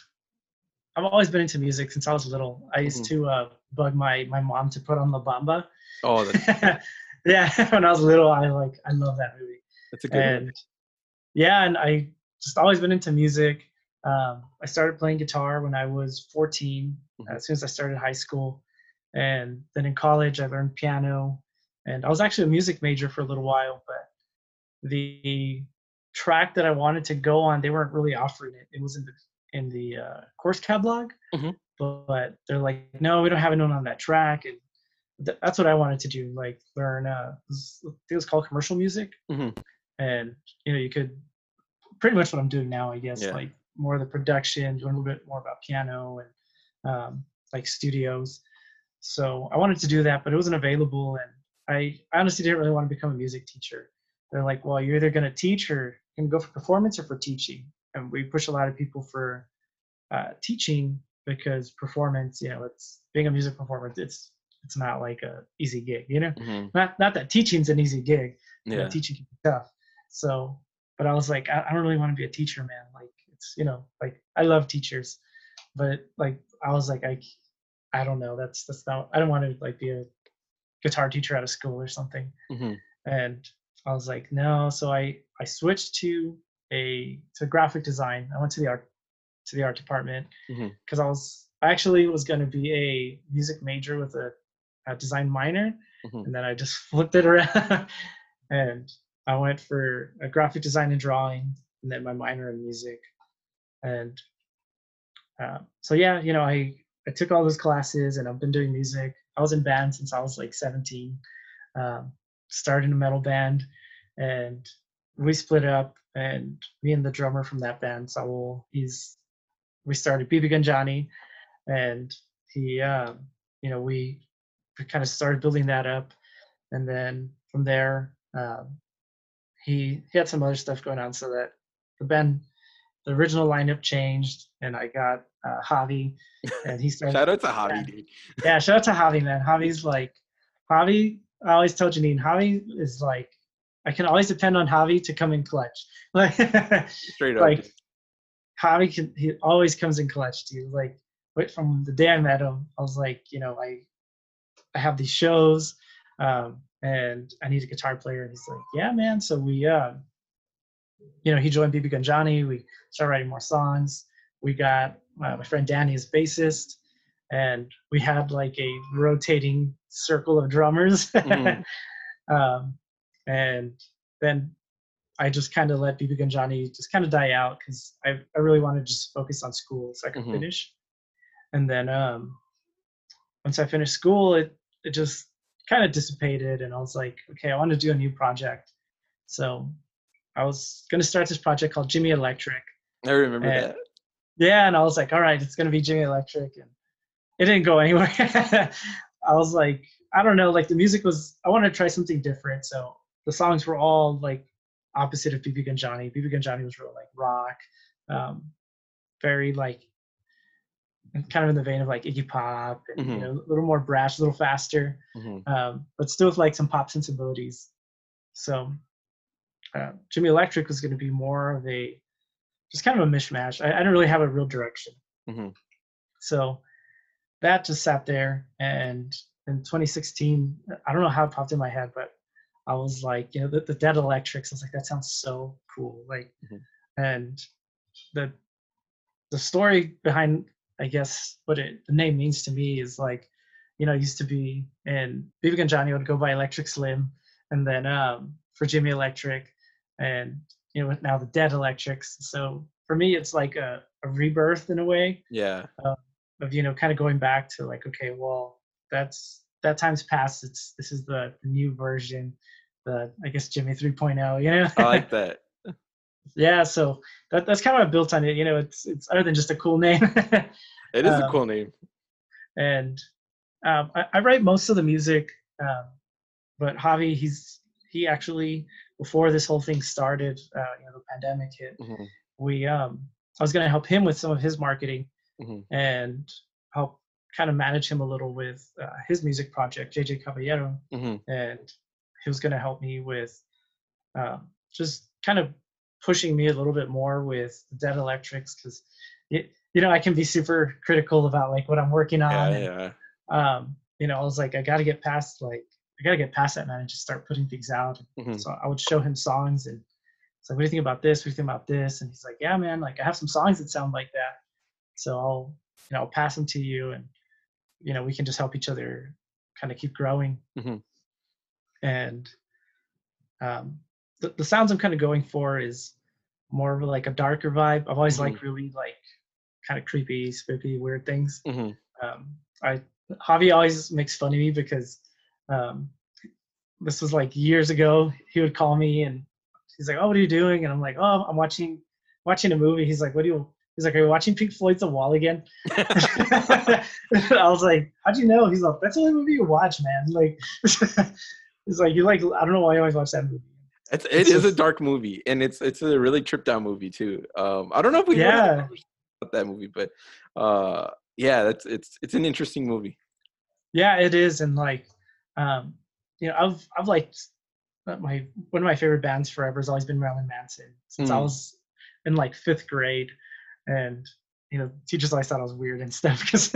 I've always been into music since I was little. I used mm-hmm. to, uh, bug my, my mom to put on La Bamba. Oh, that's yeah. When I was little, I like, I love that movie. That's a good and, one. Yeah, and I just always been into music. Um, I started playing guitar when I was fourteen, mm-hmm. as soon as I started high school. And then in college, I learned piano. And I was actually a music major for a little while, but the track that I wanted to go on, they weren't really offering it. It was in the in the uh, course catalog, mm-hmm. but, but they're like, no, we don't have anyone on that track. And th- that's what I wanted to do, like learn, uh, it was, I think it was called commercial music. Mm-hmm. And, you know, you could pretty much what I'm doing now, I guess, yeah. like more of the production, doing a little bit more about piano and um, like studios. So I wanted to do that, but it wasn't available. And I honestly didn't really want to become a music teacher. They're like, well, you're either going to teach or you can go for performance or for teaching. And we push a lot of people for uh, teaching, because performance, you know, it's being a music performer, it's it's not like a easy gig, you know. Mm-hmm. Not not that teaching's an easy gig. Yeah. Teaching can be tough. So, but I was like, I, I don't really want to be a teacher, man. Like it's, you know, like I love teachers, but like I was like, I, I don't know. That's that's not. I don't want to like be a guitar teacher out of school or something. Mm-hmm. And I was like, no. So I I switched to a to graphic design. I went to the art to the art department because mm-hmm. I was I actually was going to be a music major with a, a design minor, mm-hmm. and then I just flipped it around and I went for a graphic design and drawing, and then my minor in music. And uh, so yeah, you know, I I took all those classes, and I've been doing music. I was in band since I was like seventeen. Um, started a metal band, and we split up. And me and the drummer from that band, Saul, he's we started B B Gun Johnny, and he, um, you know, we, we kind of started building that up, and then from there, um, he he had some other stuff going on, so that the band, the original lineup changed, and I got uh, Javi, and he started. Shout out to Javi, yeah. dude. Yeah, shout out to Javi, man. Javi's like, Javi. I always tell Janine, Javi is like, I can always depend on Javi to come in clutch. Like, straight up. Like, Javi can, he always comes in clutch to you. Like, from the day I met him, I was like, you know, I, I have these shows, um, and I need a guitar player. And he's like, yeah, man. So we, uh, you know, he joined B B Gun Johnny. We started writing more songs. We got uh, my friend Danny as bassist, and we had like a rotating circle of drummers. Mm-hmm. um, And then I just kind of let B B Gun Johnny just kind of die out because I, I really wanted to just focus on school so I could mm-hmm. finish. And then um, once I finished school, it, it just kind of dissipated. And I was like, okay, I want to do a new project. So I was going to start this project called Jimmy Electric. I remember and, that. Yeah. And I was like, all right, it's going to be Jimmy Electric. And it didn't go anywhere. I was like, I don't know. Like the music was, I wanted to try something different. So the songs were all like opposite of B B Gun Johnny. B B Gun Johnny was real like rock, um, very like kind of in the vein of like Iggy Pop, and, mm-hmm. you know, a little more brash, a little faster, mm-hmm. um, but still with like some pop sensibilities. So uh, Jimmy Electric was going to be more of a just kind of a mishmash. I, I didn't really have a real direction. Mm-hmm. So that just sat there. And in twenty sixteen, I don't know how it popped in my head, but I was like, you know, the, the Dead Electrics. I was like, that sounds so cool. Like, mm-hmm. and the the story behind, I guess, what it, the name means to me is like, you know, it used to be, and B B Gun Johnny would go by Electric Slim, and then um, for Jimmy Electric, and you know, now the Dead Electrics. So for me, it's like a, a rebirth in a way. Yeah. Uh, of you know, kind of going back to like, okay, well, that's. That time's past. It's this is the new version, the I guess Jimmy three point oh. You know, I like that. Yeah, so that that's kind of built on it. You know, it's it's other than just a cool name. It is um, a cool name. And um, I, I write most of the music, um, but Javi, he's he actually before this whole thing started, uh, you know, the pandemic hit. Mm-hmm. We um, I was going to help him with some of his marketing mm-hmm. and help. Kind of manage him a little with uh, his music project, J J Caballero, mm-hmm. and he was going to help me with um, just kind of pushing me a little bit more with the Dead Electrics because, you know, I can be super critical about like what I'm working on. Yeah, and, yeah. Um, you know, I was like, I got to get past like I got to get past that, man, and just start putting things out. Mm-hmm. So I would show him songs and it's like, what do you think about this? What do you think about this? And he's like, yeah, man, like I have some songs that sound like that, so I'll you know I'll pass them to you and. You know, we can just help each other kind of keep growing. Mm-hmm. And um, the, the sounds I'm kind of going for is more of like a darker vibe. I've always mm-hmm. like really like kind of creepy, spooky, weird things. Mm-hmm. Um, I Javi always makes fun of me because um, this was like years ago. He would call me and he's like, oh, what are you doing? And I'm like, oh, I'm watching watching a movie. He's like, what do you He's like, are you watching Pink Floyd's The Wall again? I was like, how'd you know? He's like, that's the only movie you watch, man. Like, he's like, you like, I don't know why you always watch that movie. It's, it it's is just, a dark movie, and it's it's a really tripped out movie too. Um, I don't know if we yeah about that movie, but uh, yeah, that's it's it's an interesting movie. Yeah, it is. And like, um, you know, I've, I've liked my, one of my favorite bands forever has always been Marilyn Manson since mm. I was in like fifth grade. And, you know, teachers always thought I was weird and stuff because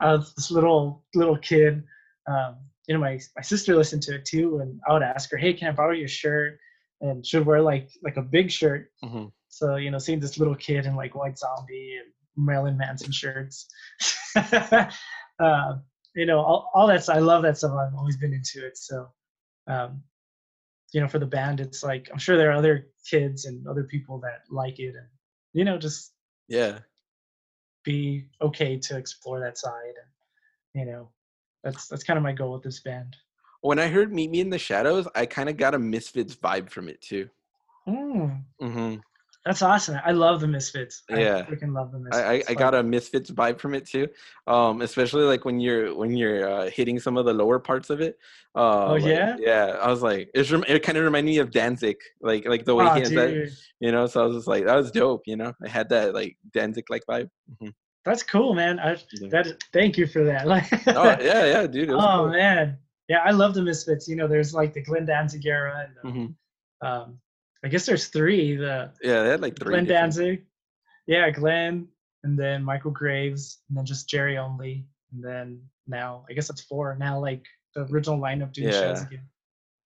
I was this little, little kid. Um, you know, my, my sister listened to it too. And I would ask her, hey, can I borrow your shirt? And she'd wear like, like a big shirt. Mm-hmm. So, you know, seeing this little kid in like White Zombie and Marilyn Manson shirts, uh, you know, all, all that. I love that stuff. I've always been into it. So, um, you know, for the band, it's like, I'm sure there are other kids and other people that like it and, you know, just yeah, be okay to explore that side. And, you know, that's, that's kind of my goal with this band. When I heard Meet Me in the Shadows, I kind of got a Misfits vibe from it too. Mm. Mm-hmm. That's awesome. I love the Misfits. Yeah. I freaking love the Misfits. I, I, I got a Misfits vibe from it too. Um, especially like when you're, when you're uh, hitting some of the lower parts of it. Uh, oh like, yeah. Yeah. I was like, it's rem- it kind of reminded me of Danzig, like, like the way oh, he has that, you know? So I was just like, that was dope. You know, I had that like Danzig like vibe. Mm-hmm. That's cool, man. I, that, thank you for that. Like, oh yeah. Yeah, dude. Oh cool. Man. Yeah. I love the Misfits. You know, there's like the Glenn Danzig era and, the, mm-hmm. um, I guess there's three. The yeah, they had like three. Glenn Danzig, yeah, Glenn, and then Michael Graves, and then just Jerry only, and then now I guess that's four. Now like the original lineup doing yeah. shows again.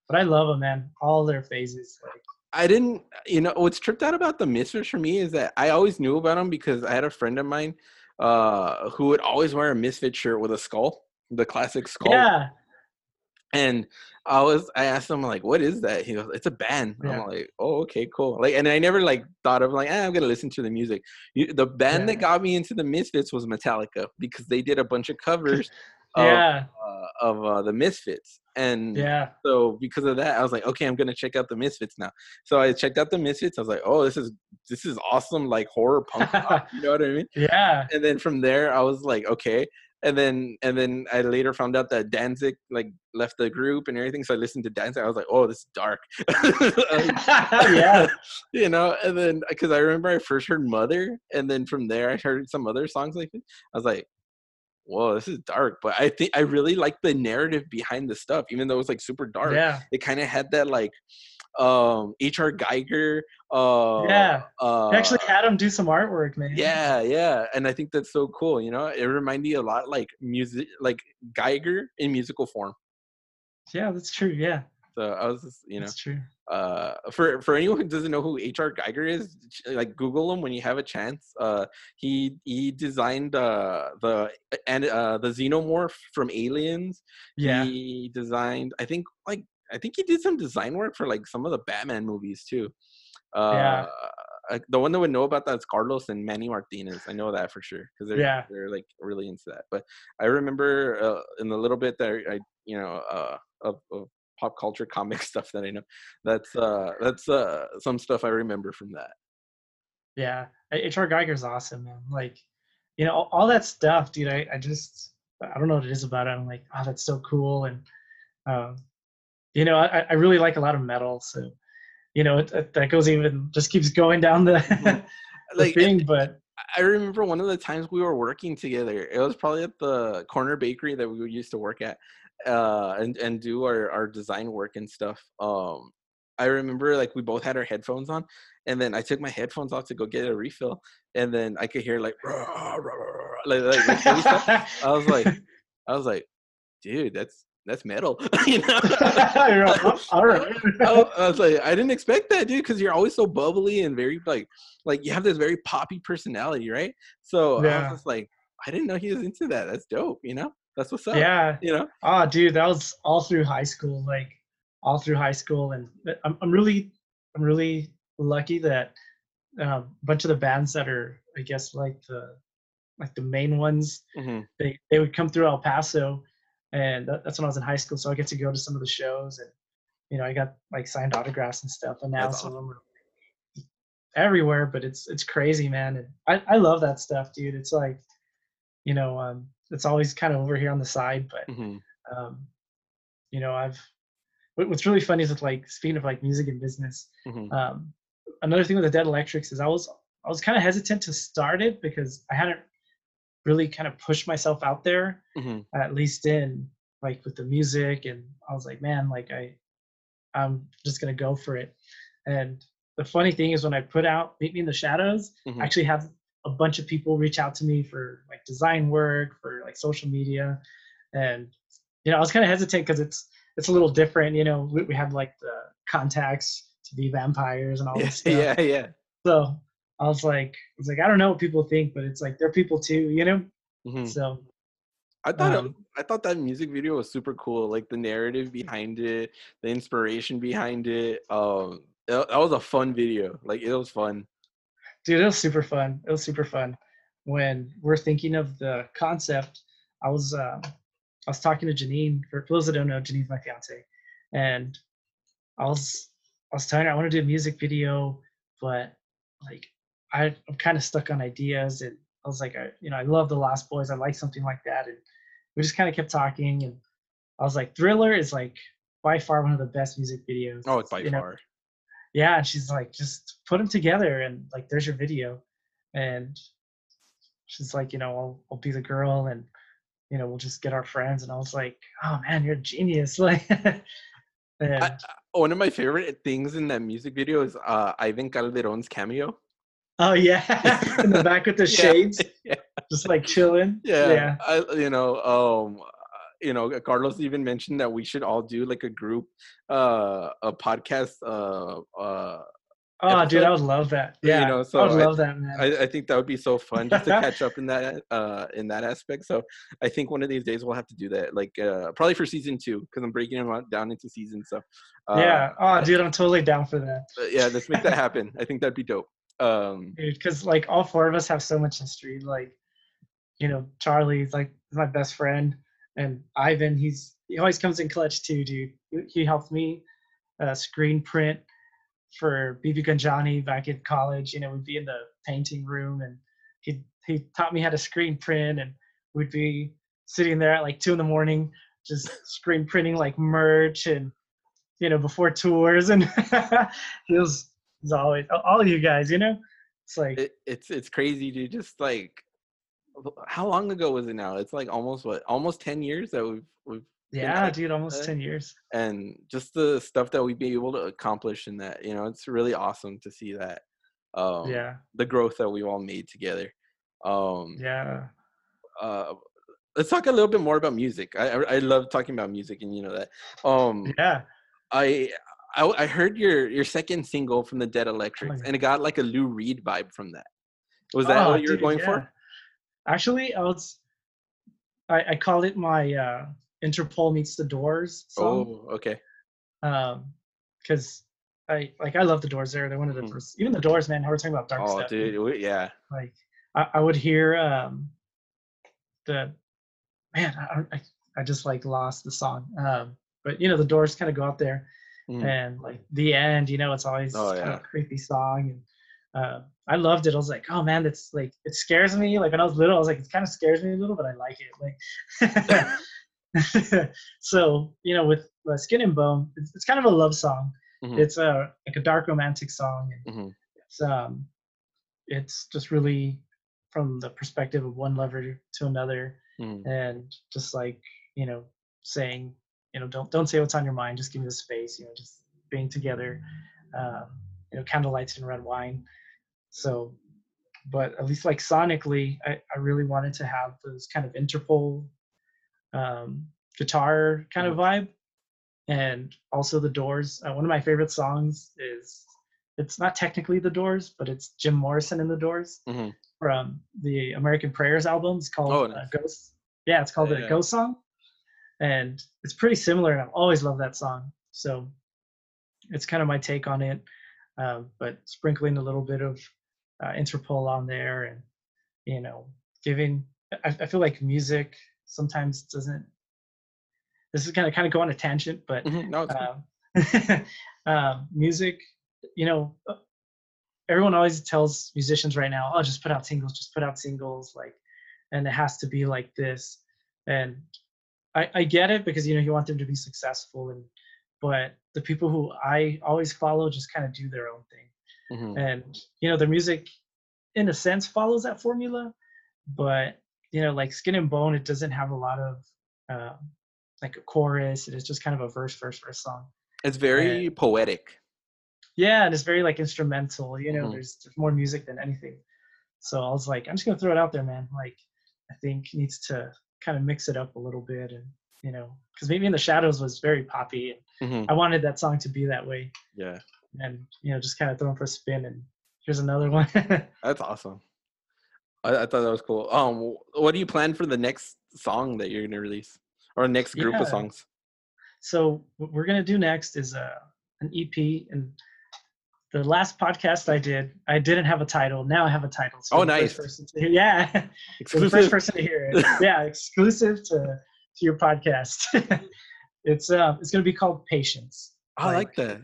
But I love them, man. All their phases. Like. I didn't, you know, what's tripped out about the Misfits for me is that I always knew about them because I had a friend of mine uh, who would always wear a Misfit shirt with a skull, the classic skull. Yeah. And I was, I asked him like, what is that? He goes, it's a band. Yeah. I'm like, oh, okay, cool. Like, and I never like thought of like, eh, I'm going to listen to the music. You, the band yeah. that got me into the Misfits was Metallica because they did a bunch of covers yeah. of, uh, of uh, the Misfits. And yeah. so because of that, I was like, okay, I'm going to check out the Misfits now. So I checked out the Misfits. I was like, oh, this is, this is awesome. Like horror punk rock, you know what I mean? Yeah. And then from there I was like, okay. And then and then I later found out that Danzig like left the group and everything. So I listened to Danzig. I was like, oh, this is dark. yeah. You know, and then because I remember I first heard Mother. And then from there, I heard some other songs like this. I was like, whoa, this is dark. But I think I really liked the narrative behind the stuff, even though it was like super dark. Yeah. It kind of had that like um H R. Giger. Uh, yeah. Uh, I actually had him do some artwork, man. Yeah, yeah. And I think that's so cool, you know? It reminded me a lot like music, like Geiger in musical form. Yeah, that's true, yeah. So I was just, you know. That's true. Uh, for, for anyone who doesn't know who H R. Giger is, like Google him when you have a chance. Uh, he he designed uh, the and uh, the Xenomorph from Aliens. Yeah. He designed, I think, like, I think he did some design work for like some of the Batman movies too. Uh, yeah. I, the one that would know about that is Carlos and Manny Martinez. I know that for sure because they're yeah. they're like really into that. But I remember uh, in the little bit that I you know uh, of, of pop culture comic stuff that I know, that's uh, that's uh, some stuff I remember from that. Yeah, H R. Giger's awesome, man. Like, you know, all, all that stuff, dude. I, I just I don't know what it is about it. I'm like, oh, that's so cool, and um, you know, I, I really like a lot of metal, so. You know, it, it, that goes even, just keeps going down the, the like, thing, but. I remember one of the times we were working together, it was probably at the corner bakery that we used to work at uh, and, and do our, our design work and stuff. Um, I remember like we both had our headphones on and then I took my headphones off to go get a refill and then I could hear like, rah, rah, rah, like, like, like stuff. I was like, I was like, dude, that's. That's metal, you know. All right. I, I was like, I didn't expect that, dude, because you're always so bubbly and very like, like you have this very poppy personality, right? So yeah. I was just like, I didn't know he was into that. That's dope, you know. That's what's up. Yeah, you know. Ah, oh, dude, that was all through high school, like all through high school, and I'm, I'm really, I'm really lucky that um, a bunch of the bands that are, I guess, like the, like the main ones, mm-hmm. they they would come through El Paso. And that's when I was in high school, so I get to go to some of the shows, and you know, I got like signed autographs and stuff. And now some of them are everywhere, but it's it's crazy, man. And I, I love that stuff, dude. It's like, you know, um, it's always kind of over here on the side, but mm-hmm. um, you know, I've. What's really funny is with like speaking of like music and business. Mm-hmm. Um, another thing with the Dead Electrics is I was I was kind of hesitant to start it because I hadn't really kind of push myself out there, mm-hmm. at least in like with the music. And I was like, man, like I, I'm just going to go for it. And the funny thing is when I put out Meet Me in the Shadows, mm-hmm. I actually have a bunch of people reach out to me for like design work, for like social media. And, you know, I was kind of hesitant because it's, it's a little different, you know, we, we have like the contacts to be vampires and all yeah, this stuff. Yeah, yeah. So I was like, I was like, I don't know what people think, but it's like, they're people too, you know? Mm-hmm. So I thought, um, I thought that music video was super cool. Like the narrative behind it, the inspiration behind it. Um, That was a fun video. Like it was fun. Dude, it was super fun. It was super fun. When we're thinking of the concept, I was uh, I was talking to Janine. For those that don't know, Janine's my fiance, and I was I was telling her I want to do a music video, but like I, I'm kind of stuck on ideas. And I was like, I, you know, I love The Lost Boys. I like something like that. And we just kind of kept talking. And I was like, Thriller is like by far one of the best music videos. Oh, it's by you far. Know? Yeah, and she's like, just put them together and like, there's your video. And she's like, you know, I'll, I'll be the girl and, you know, we'll just get our friends. And I was like, oh man, you're a genius. Like, and I, one of my favorite things in that music video is uh, Ivan Calderon's cameo. Oh yeah, in the back with the shades, yeah. Just like chilling. Yeah, yeah. I, you know, um, you know, Carlos even mentioned that we should all do like a group, uh, a podcast. Uh, uh, oh, episode. Dude, I would love that. Yeah, you know, so I would love I, that, man. I, I think that would be so fun just to catch up in that, uh, in that aspect. So I think one of these days we'll have to do that, like uh, probably for season two, because I'm breaking them down into seasons. So uh, yeah, oh, dude, I'm totally down for that. Yeah, let's make that happen. I think that'd be dope. Um, dude, because like all four of us have so much history. Like, you know, Charlie's like my best friend. And Ivan, he's he always comes in clutch too, dude. He helped me uh, screen print for B B Gun Johnny back in college. You know, we'd be in the painting room, and he he taught me how to screen print, and we'd be sitting there at like two in the morning, just screen printing like merch, and you know, before tours, and he was, was always all of you guys. You know, it's like it, it's it's crazy, dude. Just like. How long ago was it now? It's like almost what, almost ten years that we've, we've yeah, dude, almost that. ten years. And just the stuff that we've been able to accomplish in that, you know, it's really awesome to see that. Um, yeah, the growth that we've all made together. Um, yeah. Uh, let's talk a little bit more about music. I, I I love talking about music, and you know that. Um, yeah. I I, I heard your your second single from the Dead Electrics, oh, and it got like a Lou Reed vibe from that. Was that oh, what you were dude, going yeah. for? Actually, I was, I, I call it my uh, Interpol Meets the Doors song. Oh, okay. Um, because I like I love the Doors. There, they're one of the mm. first, even the Doors, man. How we're talking about dark oh, stuff. Oh, dude, we, yeah. Like I, I would hear um, the man. I, I I just like lost the song. Um, but you know the Doors kind of go out there, mm. and like the end. You know, it's always oh, kind yeah. of a creepy song and. Uh, I loved it. I was like, oh man, that's like, it scares me. Like when I was little, I was like, it kind of scares me a little, but I like it. Like, so, you know, with uh, Skin and Bone, it's, it's kind of a love song. Mm-hmm. It's a, like a dark romantic song. And mm-hmm. it's, um, it's just really from the perspective of one lover to another. Mm-hmm. And just like, you know, saying, you know, don't, don't say what's on your mind. Just give me the space, you know, just being together, um, you know, candlelights and red wine. So, but at least like sonically, I, I really wanted to have those kind of Interpol um, guitar kind mm-hmm. of vibe. And also the Doors. Uh, one of my favorite songs is, it's not technically the Doors, but it's Jim Morrison and the Doors mm-hmm. from the American Prayers album. It's called oh, nice. uh, Ghost. Yeah, it's called yeah, a yeah. Ghost Song. And it's pretty similar. And I've always loved that song. So it's kind of my take on it. Uh, but sprinkling a little bit of Uh, Interpol on there, and you know, giving I, I feel like music sometimes doesn't this is gonna kind of go on a tangent, but mm-hmm. no, um, uh, music, you know, everyone always tells musicians right now, oh, just put out singles, just put out singles, like, and it has to be like this. And I, I get it, because you know you want them to be successful, and but the people who I always follow just kind of do their own thing. Mm-hmm. And you know, the music in a sense follows that formula, but you know, like Skin and Bone, it doesn't have a lot of uh, like a chorus. It's just kind of a verse, verse, verse song. It's very and, poetic. Yeah, and it's very like instrumental. You know, mm-hmm. there's, there's more music than anything. So I was like, I'm just gonna throw it out there, man. Like, I think needs to kind of mix it up a little bit, and you know, because Meet Me in the Shadows was very poppy. And mm-hmm. I wanted that song to be that way. Yeah. And you know, just kind of throwing for a spin, and here's another one. That's awesome. I, I thought that was cool. Um, what do you plan for the next song that you're gonna release, or next group yeah. of songs? So what we're gonna do next is uh, an E P. And the last podcast I did, I didn't have a title. Now I have a title. So oh, nice. First hear, yeah. Exclusive. The first person to hear it. Yeah, exclusive to, to your podcast. It's uh, it's going to be called Patience. I like, like that.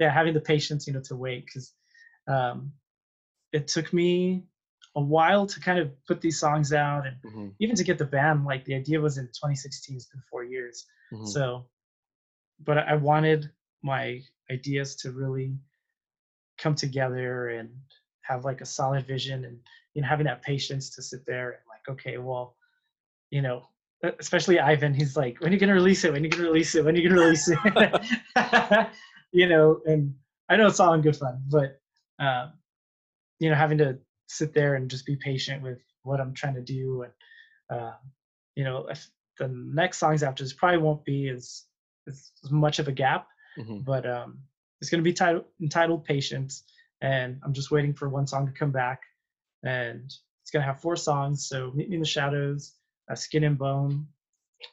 Yeah, having the patience, you know, to wait. Because um, it took me a while to kind of put these songs out. And mm-hmm. even to get the band, like the idea was in twenty sixteen. It's been four years. Mm-hmm. So, but I wanted my ideas to really come together and have like a solid vision, and you know, having that patience to sit there and like, okay, well, you know, especially Ivan, he's like, when are you gonna release it? When are you gonna release it? When are you gonna release it? You know, and I know it's all in good fun, but um, you know, having to sit there and just be patient with what I'm trying to do, and uh, you know, if the next songs after this probably won't be as as much of a gap, mm-hmm. but um. It's going to be titled, entitled Patience, and I'm just waiting for one song to come back, and it's going to have four songs. So Meet Me in the Shadows, uh, Skin and Bone,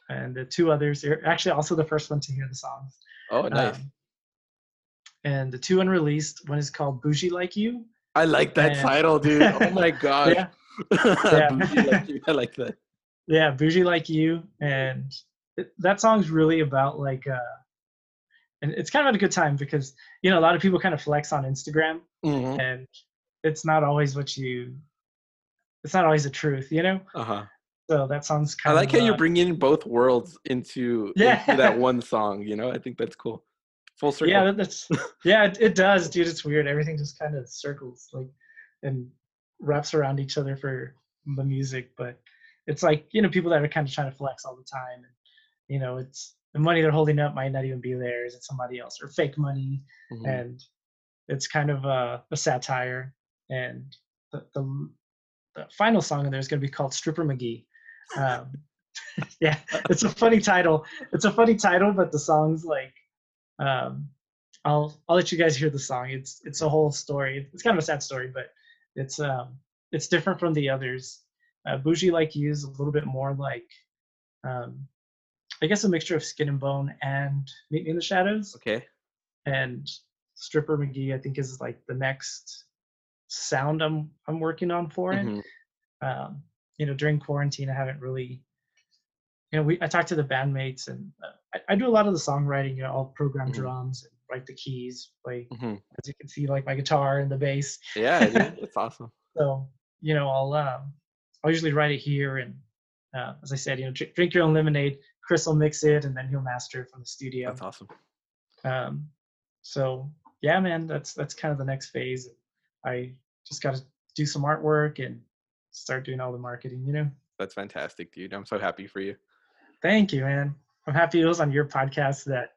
and the two others. They're actually also the first one to hear the songs. Oh, nice. Um, and the two unreleased, one is called Bougie Like You. I like that and, title, dude. Oh, my gosh. Yeah. Yeah. Bougie Like You. I like that. Yeah, Bougie Like You. And it, that song's really about like uh, – and it's kind of a good time because, you know, a lot of people kind of flex on Instagram, mm-hmm. and it's not always what you, it's not always the truth, you know? Uh-huh. So that sounds kind of. I like of, how uh, you're bringing both worlds into, yeah. into that one song, you know? I think that's cool. Full circle. Yeah, that's, yeah it, it does, dude. It's weird. Everything just kind of circles, like, and wraps around each other for the music. But it's like, you know, people that are kind of trying to flex all the time. And, you know, it's. The money they're holding up might not even be theirs. It's somebody else, or fake money. Mm-hmm. And it's kind of a, a satire. And the, the the final song in there is going to be called Stripper McGee. Um, yeah, it's a funny title. It's a funny title, but the song's like, um, I'll I'll let you guys hear the song. It's it's a whole story. It's kind of a sad story, but it's um it's different from the others. Uh, Bougie Like You is a little bit more like. Um, I guess a mixture of Skin and Bone and Meet Me in the Shadows. Okay. And Stripper McGee, I think, is like the next sound I'm I'm working on for it. Mm-hmm. Um, you know, during quarantine, I haven't really, you know, we I talked to the bandmates, and uh, I, I do a lot of the songwriting. You know, I'll program mm-hmm. drums and write the keys, play mm-hmm. as you can see, like my guitar and the bass. Yeah, dude, that's awesome. So you know, I'll uh, I'll usually write it here, and uh, as I said, you know, drink, drink your own lemonade. Chris will mix it, and then he'll master it from the studio. That's awesome. Um, so yeah, man, that's that's kind of the next phase. I just got to do some artwork and start doing all the marketing, you know? That's fantastic, dude. I'm so happy for you. Thank you, man. I'm happy it was on your podcast that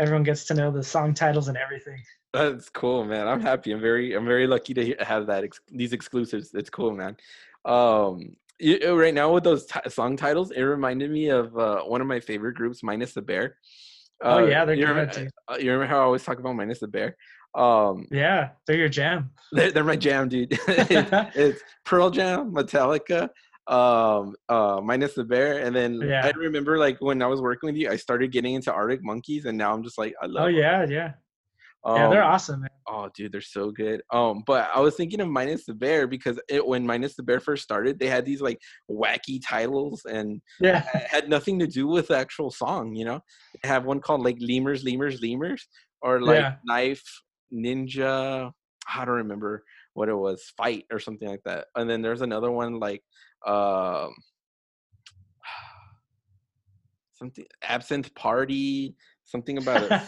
everyone gets to know the song titles and everything. That's cool, man. I'm happy. I'm very I'm very lucky to have that ex- these exclusives. It's cool, man. Um, You, right now with those t- song titles, it reminded me of uh, one of my favorite groups, Minus the Bear. Uh, oh yeah, they're you remember, good. Uh, you remember how I always talk about Minus the Bear? Um, yeah, they're your jam. They're, they're my jam, dude. it's, it's Pearl Jam, Metallica, um, uh, Minus the Bear, and then yeah. I remember like when I was working with you, I started getting into Arctic Monkeys, and now I'm just like, I love. Oh them. yeah, yeah. Um, yeah, they're awesome, man. Oh, dude, they're so good. Um, but I was thinking of Minus the Bear because it, when Minus the Bear first started, they had these like wacky titles and yeah. had nothing to do with the actual song, you know? They have one called like Lemurs, Lemurs, Lemurs, or like yeah. Knife, Ninja, I don't remember what it was, Fight or something like that. And then there's another one like um, something Absinthe Party, something about it.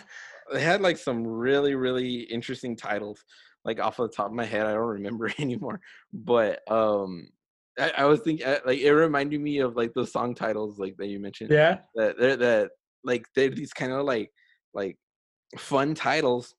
They had like some really, really interesting titles, like off the top of my head, I don't remember anymore. But um, I, I was thinking, like, it reminded me of like those song titles, like that you mentioned. Yeah. That they're that like they're these kind of like like fun titles,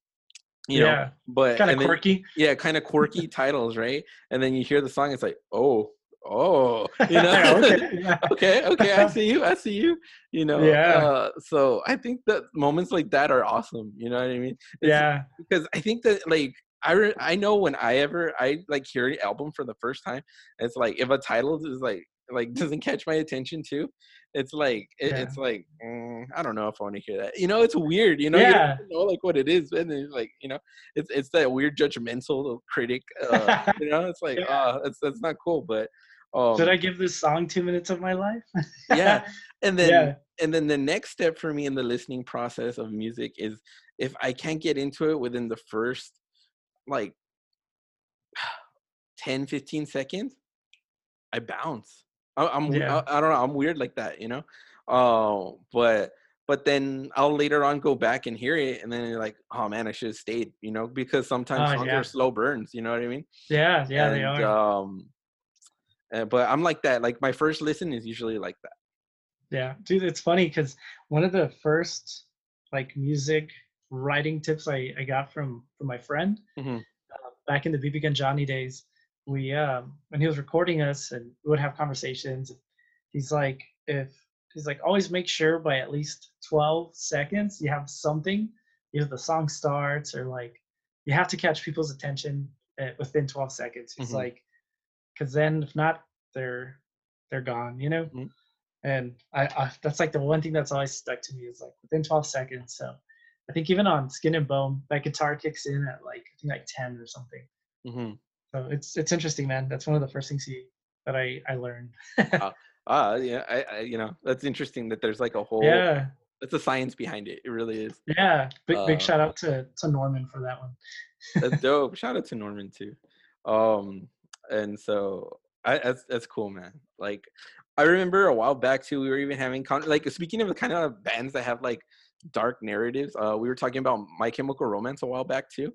you yeah. know. But kind of quirky. Then, yeah, kind of quirky titles, right? And then you hear the song, it's like, oh, oh, you know. okay, yeah. okay, okay, I see you, I see you. You know. Yeah. Uh, so I think that moments like that are awesome. You know what I mean? It's, yeah. Because I think that like. I re- I know when I ever I like hear an album for the first time, it's like if a title is like like doesn't catch my attention too, it's like it, yeah. it's like mm, I don't know if I want to hear that. You know, it's weird. You know, yeah. you don't know like what it is, and it's like you know, it's it's that weird judgmental critic. Uh, you know, it's like yeah. oh, that's that's not cool. But um, should I give this song two minutes of my life? yeah, and then yeah. and then the next step for me in the listening process of music is if I can't get into it within the first. Like ten, fifteen seconds, I bounce. I, I'm, yeah. I, I don't know. I'm weird like that, you know? Uh, but, but then I'll later on go back and hear it. And then you're like, oh man, I should have stayed, you know, because sometimes oh, songs yeah. are slow burns. You know what I mean? Yeah. Yeah. And, they are. Um, and, but I'm like that. Like my first listen is usually like that. Yeah. Dude, it's funny. Cause one of the first like music writing tips I, I got from, from my friend mm-hmm. uh, back in the B B Gun Johnny days. We um, when he was recording us and we would have conversations. He's like, if he's like, always make sure by at least twelve seconds you have something. Either the song starts or like you have to catch people's attention at, within twelve seconds. He's mm-hmm. like, because then if not, they're they're gone, you know. Mm-hmm. And I, I that's like the one thing that's always stuck to me is like within twelve seconds. So. I think even on Skin and Bone, that guitar kicks in at like I think like ten or something. Mm-hmm. So it's it's interesting, man. That's one of the first things he, that I I learned. uh, uh, yeah, I, I you know that's interesting that there's like a whole yeah. That's a science behind it. It really is. Yeah, big uh, big shout out to to Norman for that one. That's dope. Shout out to Norman too. Um, and so I that's that's cool, man. Like I remember a while back too, we were even having con- like speaking of the kind of bands that have like. Dark narratives. Uh, we were talking about My Chemical Romance a while back too.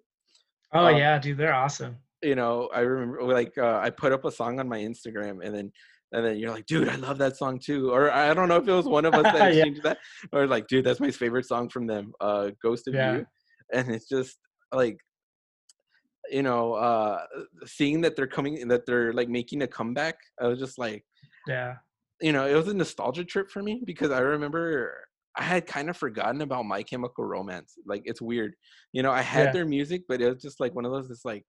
Oh uh, yeah, dude, they're awesome. You know, I remember like uh, I put up a song on my Instagram, and then and then you're like, dude, I love that song too. Or I don't know if it was one of us that yeah. changed that, or like, dude, that's my favorite song from them, uh, Ghost of yeah. You. And it's just like, you know, uh, seeing that they're coming, that they're like making a comeback. I was just like, yeah, you know, it was a nostalgia trip for me because I remember. I had kind of forgotten about My Chemical Romance. Like, it's weird. You know, I had yeah. their music, but it was just like one of those, it's like,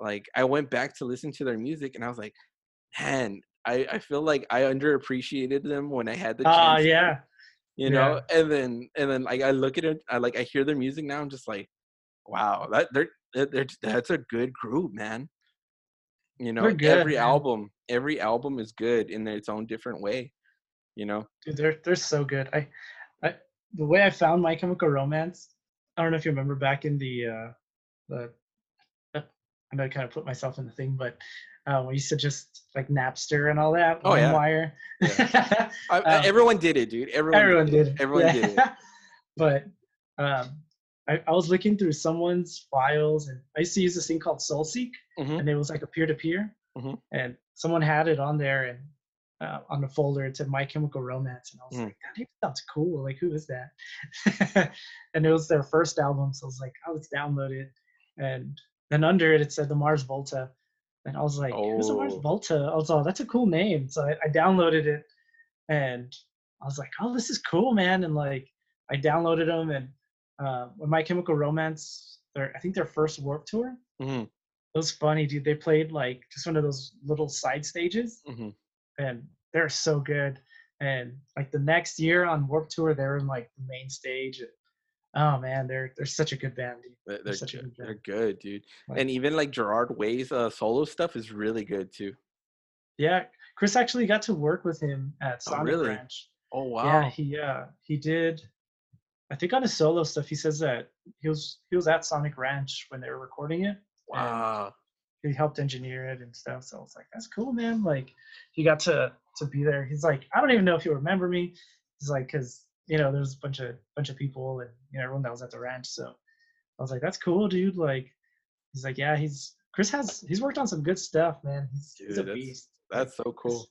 like I went back to listen to their music and I was like, man, I, I feel like I underappreciated them when I had the chance. Oh, uh, yeah. You know, yeah. and then, and then like, I look at it, I like, I hear their music now. I'm just like, wow, that they're, they're that's a good group, man. You know, good, every man. album, every album is good in its own different way. You know, dude, they're they're so good. I, I, the way I found My Chemical Romance, I don't know if you remember back in the, uh, the, I know I kind of put myself in the thing, but uh, we used to just like Napster and all that. Oh yeah. Wire. yeah. I, I, everyone did it, dude. Everyone. Everyone did. did it. Everyone yeah. did it. But um, I, I was looking through someone's files, and I used to use this thing called SoulSeek, mm-hmm. and it was like a peer-to-peer, mm-hmm. and someone had it on there, and. Uh, on the folder it said My Chemical Romance and I was mm. like that sounds cool, like who is that? And it was their first album, so I was like, oh, let's download it. And then under it it said The Mars Volta, and I was like, oh. who's The Mars Volta? I was like, that's a cool name. So I, I downloaded it and I was like, oh, this is cool, man. And like I downloaded them, and uh, when My Chemical Romance, their I think their first Warped Tour, mm-hmm. it was funny, dude. They played like just one of those little side stages, mm-hmm. and they're so good. And like the next year on Warped Tour, they're in like the main stage. And, oh man, they're they're such a good band, dude. They're, they're, such good. A good band. They're good, dude. Like, and even like Gerard Way's uh, solo stuff is really good too. Yeah, Chris actually got to work with him at Sonic oh, really? Ranch. Oh wow. Yeah, he uh, he did. I think on his solo stuff, he says that he was he was at Sonic Ranch when they were recording it. Wow. And, he helped engineer it and stuff. So I was like, that's cool, man. Like, he got to, to be there. He's like, I don't even know if you remember me. He's like, because, you know, there's a bunch of bunch of people and, you know, everyone that was at the ranch. So I was like, that's cool, dude. Like, he's like, yeah, he's, Chris has, he's worked on some good stuff, man. He's, dude, he's a beast. That's so cool.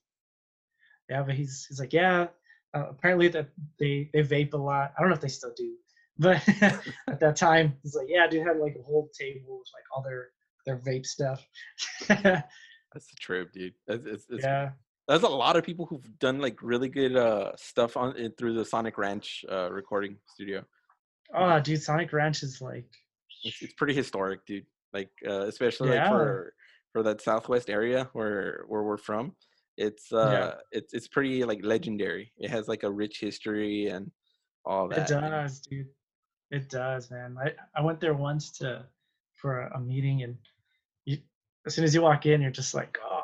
Yeah, but he's he's like, yeah, uh, apparently that they they vape a lot. I don't know if they still do, but at that time, he's like, yeah, dude had like a whole table with like all their their vape stuff. That's a trip, dude. It's, it's, it's, yeah. There's a lot of people who've done like really good uh, stuff on it through the Sonic Ranch uh, recording studio. Oh, dude, Sonic Ranch is like it's, it's pretty historic, dude. Like uh, especially yeah. like for for that Southwest area where where we're from, it's uh, yeah. it's it's pretty like legendary. It has like a rich history and all that. It does, man. dude. It does, man. I I went there once to for a, a meeting, and you, as soon as you walk in, you're just like, oh.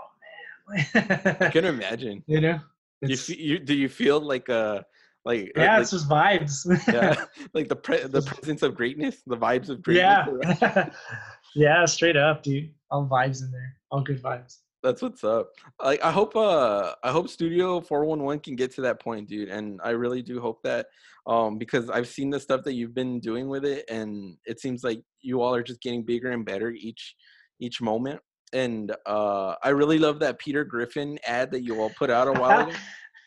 I can imagine. You know, you, you do you feel like uh like yeah, like, it's just vibes. Yeah, like the pre, the presence of greatness, the vibes of greatness. Yeah, yeah, straight up, dude. All vibes in there, all good vibes. That's what's up. Like, I hope uh I hope Studio four one one can get to that point, dude. And I really do hope that um because I've seen the stuff that you've been doing with it, and it seems like you all are just getting bigger and better each each moment. And uh, I really love that Peter Griffin ad that you all put out a while ago.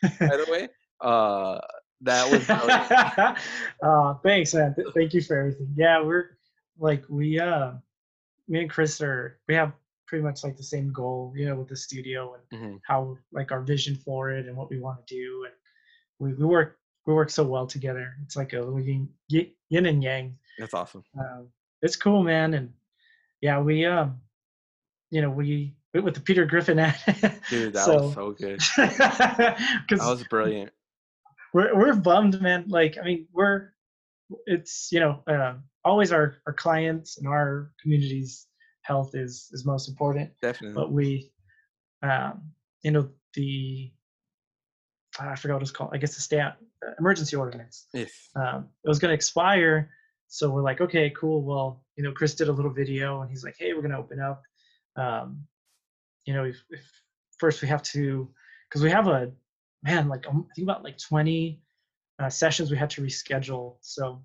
By the way, uh, that was brilliant. uh, thanks, man. Th- thank you for everything. Yeah, we're like we, uh, me and Chris are. We have pretty much like the same goal, you know, with the studio and mm-hmm. how like our vision for it and what we want to do. And we, we work we work so well together. It's like a yin, yin and yang. That's awesome. Uh, it's cool, man. And yeah, we. Um, You know, we with the Peter Griffin ad. Dude, that so, was so good. That was brilliant. We're we're bummed, man. Like, I mean, we're it's you know uh, always our, our clients and our community's health is is most important. Definitely. But we, um, you know, the I forgot what it's called. I guess the stamp uh, emergency ordinance. Yes. Um, it was going to expire, so we're like, okay, cool. Well, you know, Chris did a little video, and he's like, hey, we're going to open up. Um, you know, if, if first we have to, because we have a man like I think about like twenty uh, sessions we had to reschedule. So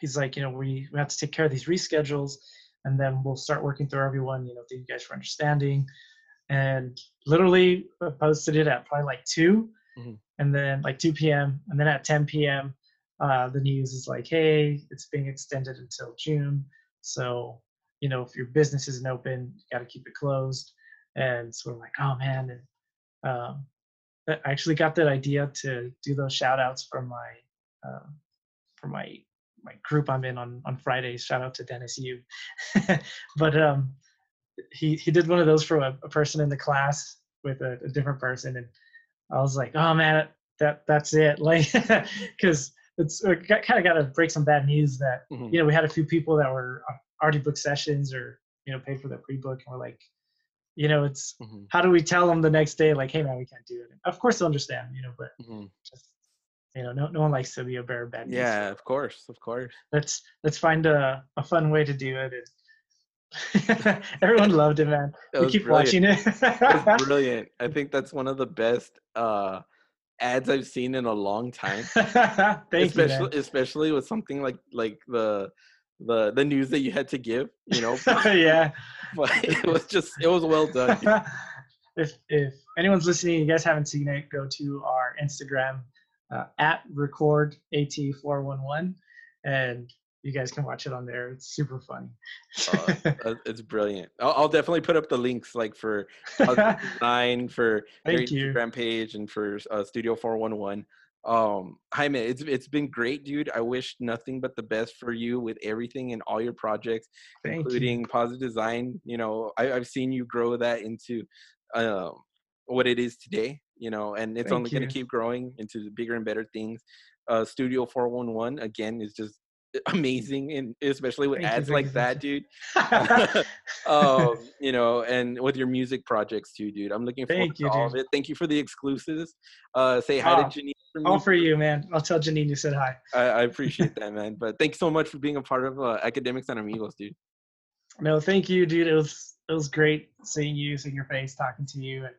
he's like, you know, we we have to take care of these reschedules, and then we'll start working through everyone. You know, thank you guys for understanding. And literally posted it at probably like two, mm-hmm. and then like two p.m. and then at ten p.m. Uh, the news is like, hey, it's being extended until June. So. You know, if your business isn't open, you got to keep it closed. And so we're like, oh man. And um, I actually got that idea to do those shout outs for my, uh, for my, my group I'm in on, on Fridays. Shout out to Dennis Yu. But um, he, he did one of those for a, a person in the class with a, a different person. And I was like, oh man, that that's it. Like, cause it's it got, kind of got to break some bad news that, mm-hmm. you know, we had a few people that were already booked sessions or, you know, paid for their pre-book. And we're like, you know, it's, mm-hmm. how do we tell them the next day? Like, hey man, we can't do it. And of course they'll understand, you know, but mm-hmm. just, you know, no, no one likes to be a bearer of bad news. Yeah, so. of course. Of course. Let's, let's find a, a fun way to do it. And everyone loved it, man. That we keep brilliant. watching it. It brilliant. I think that's one of the best, uh, ads I've seen in a long time. Thank especially, you, man. Especially with something like, like the, the the news that you had to give, you know. But, yeah, but it was just it was well done. if if anyone's listening, you guys haven't seen it, go to our Instagram uh, at record at four one one, and you guys can watch it on there. It's super funny. uh, it's brilliant. I'll, I'll definitely put up the links, like for design, for your Instagram page, and for uh, Studio four one one. Um, Jaime, it's it's been great, dude. I wish nothing but the best for you with everything and all your projects, Thank including you. Positive Design. You know, I, I've seen you grow that into uh, what it is today. You know, and it's Thank only going to keep growing into bigger and better things. Uh, Studio four one one again is just amazing, and especially with Thank ads you, like that, dude. um, you know, and with your music projects too, dude. I'm looking forward Thank to you, all dude. of it. Thank you for the exclusives. Uh, say hi oh. to Janine. All for you, man. I'll tell Janine you said hi. I, I appreciate that, man. But thanks so much for being a part of uh, Academics and Amigos, dude. No, thank you, dude. It was it was great seeing you, seeing your face, talking to you, and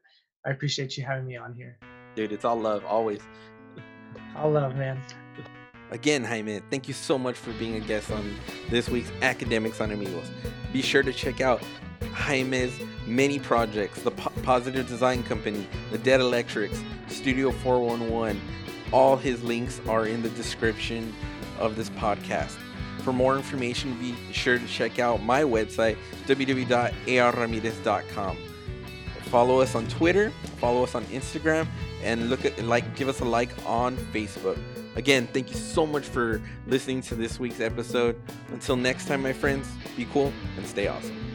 I appreciate you having me on here. Dude, it's all love, always. All love, man. Again, Jaime, thank you so much for being a guest on this week's Academics and Amigos. Be sure to check out Jaime's many projects, the po- Positive Design Company, the Dead Electrics, Studio four one one. All his links are in the description of this podcast. For more information, be sure to check out my website, w w w dot a r ramirez dot com. Follow us on Twitter, follow us on Instagram, and look at like give us a like on Facebook. Again, thank you so much for listening to this week's episode. Until next time, my friends, be cool and stay awesome.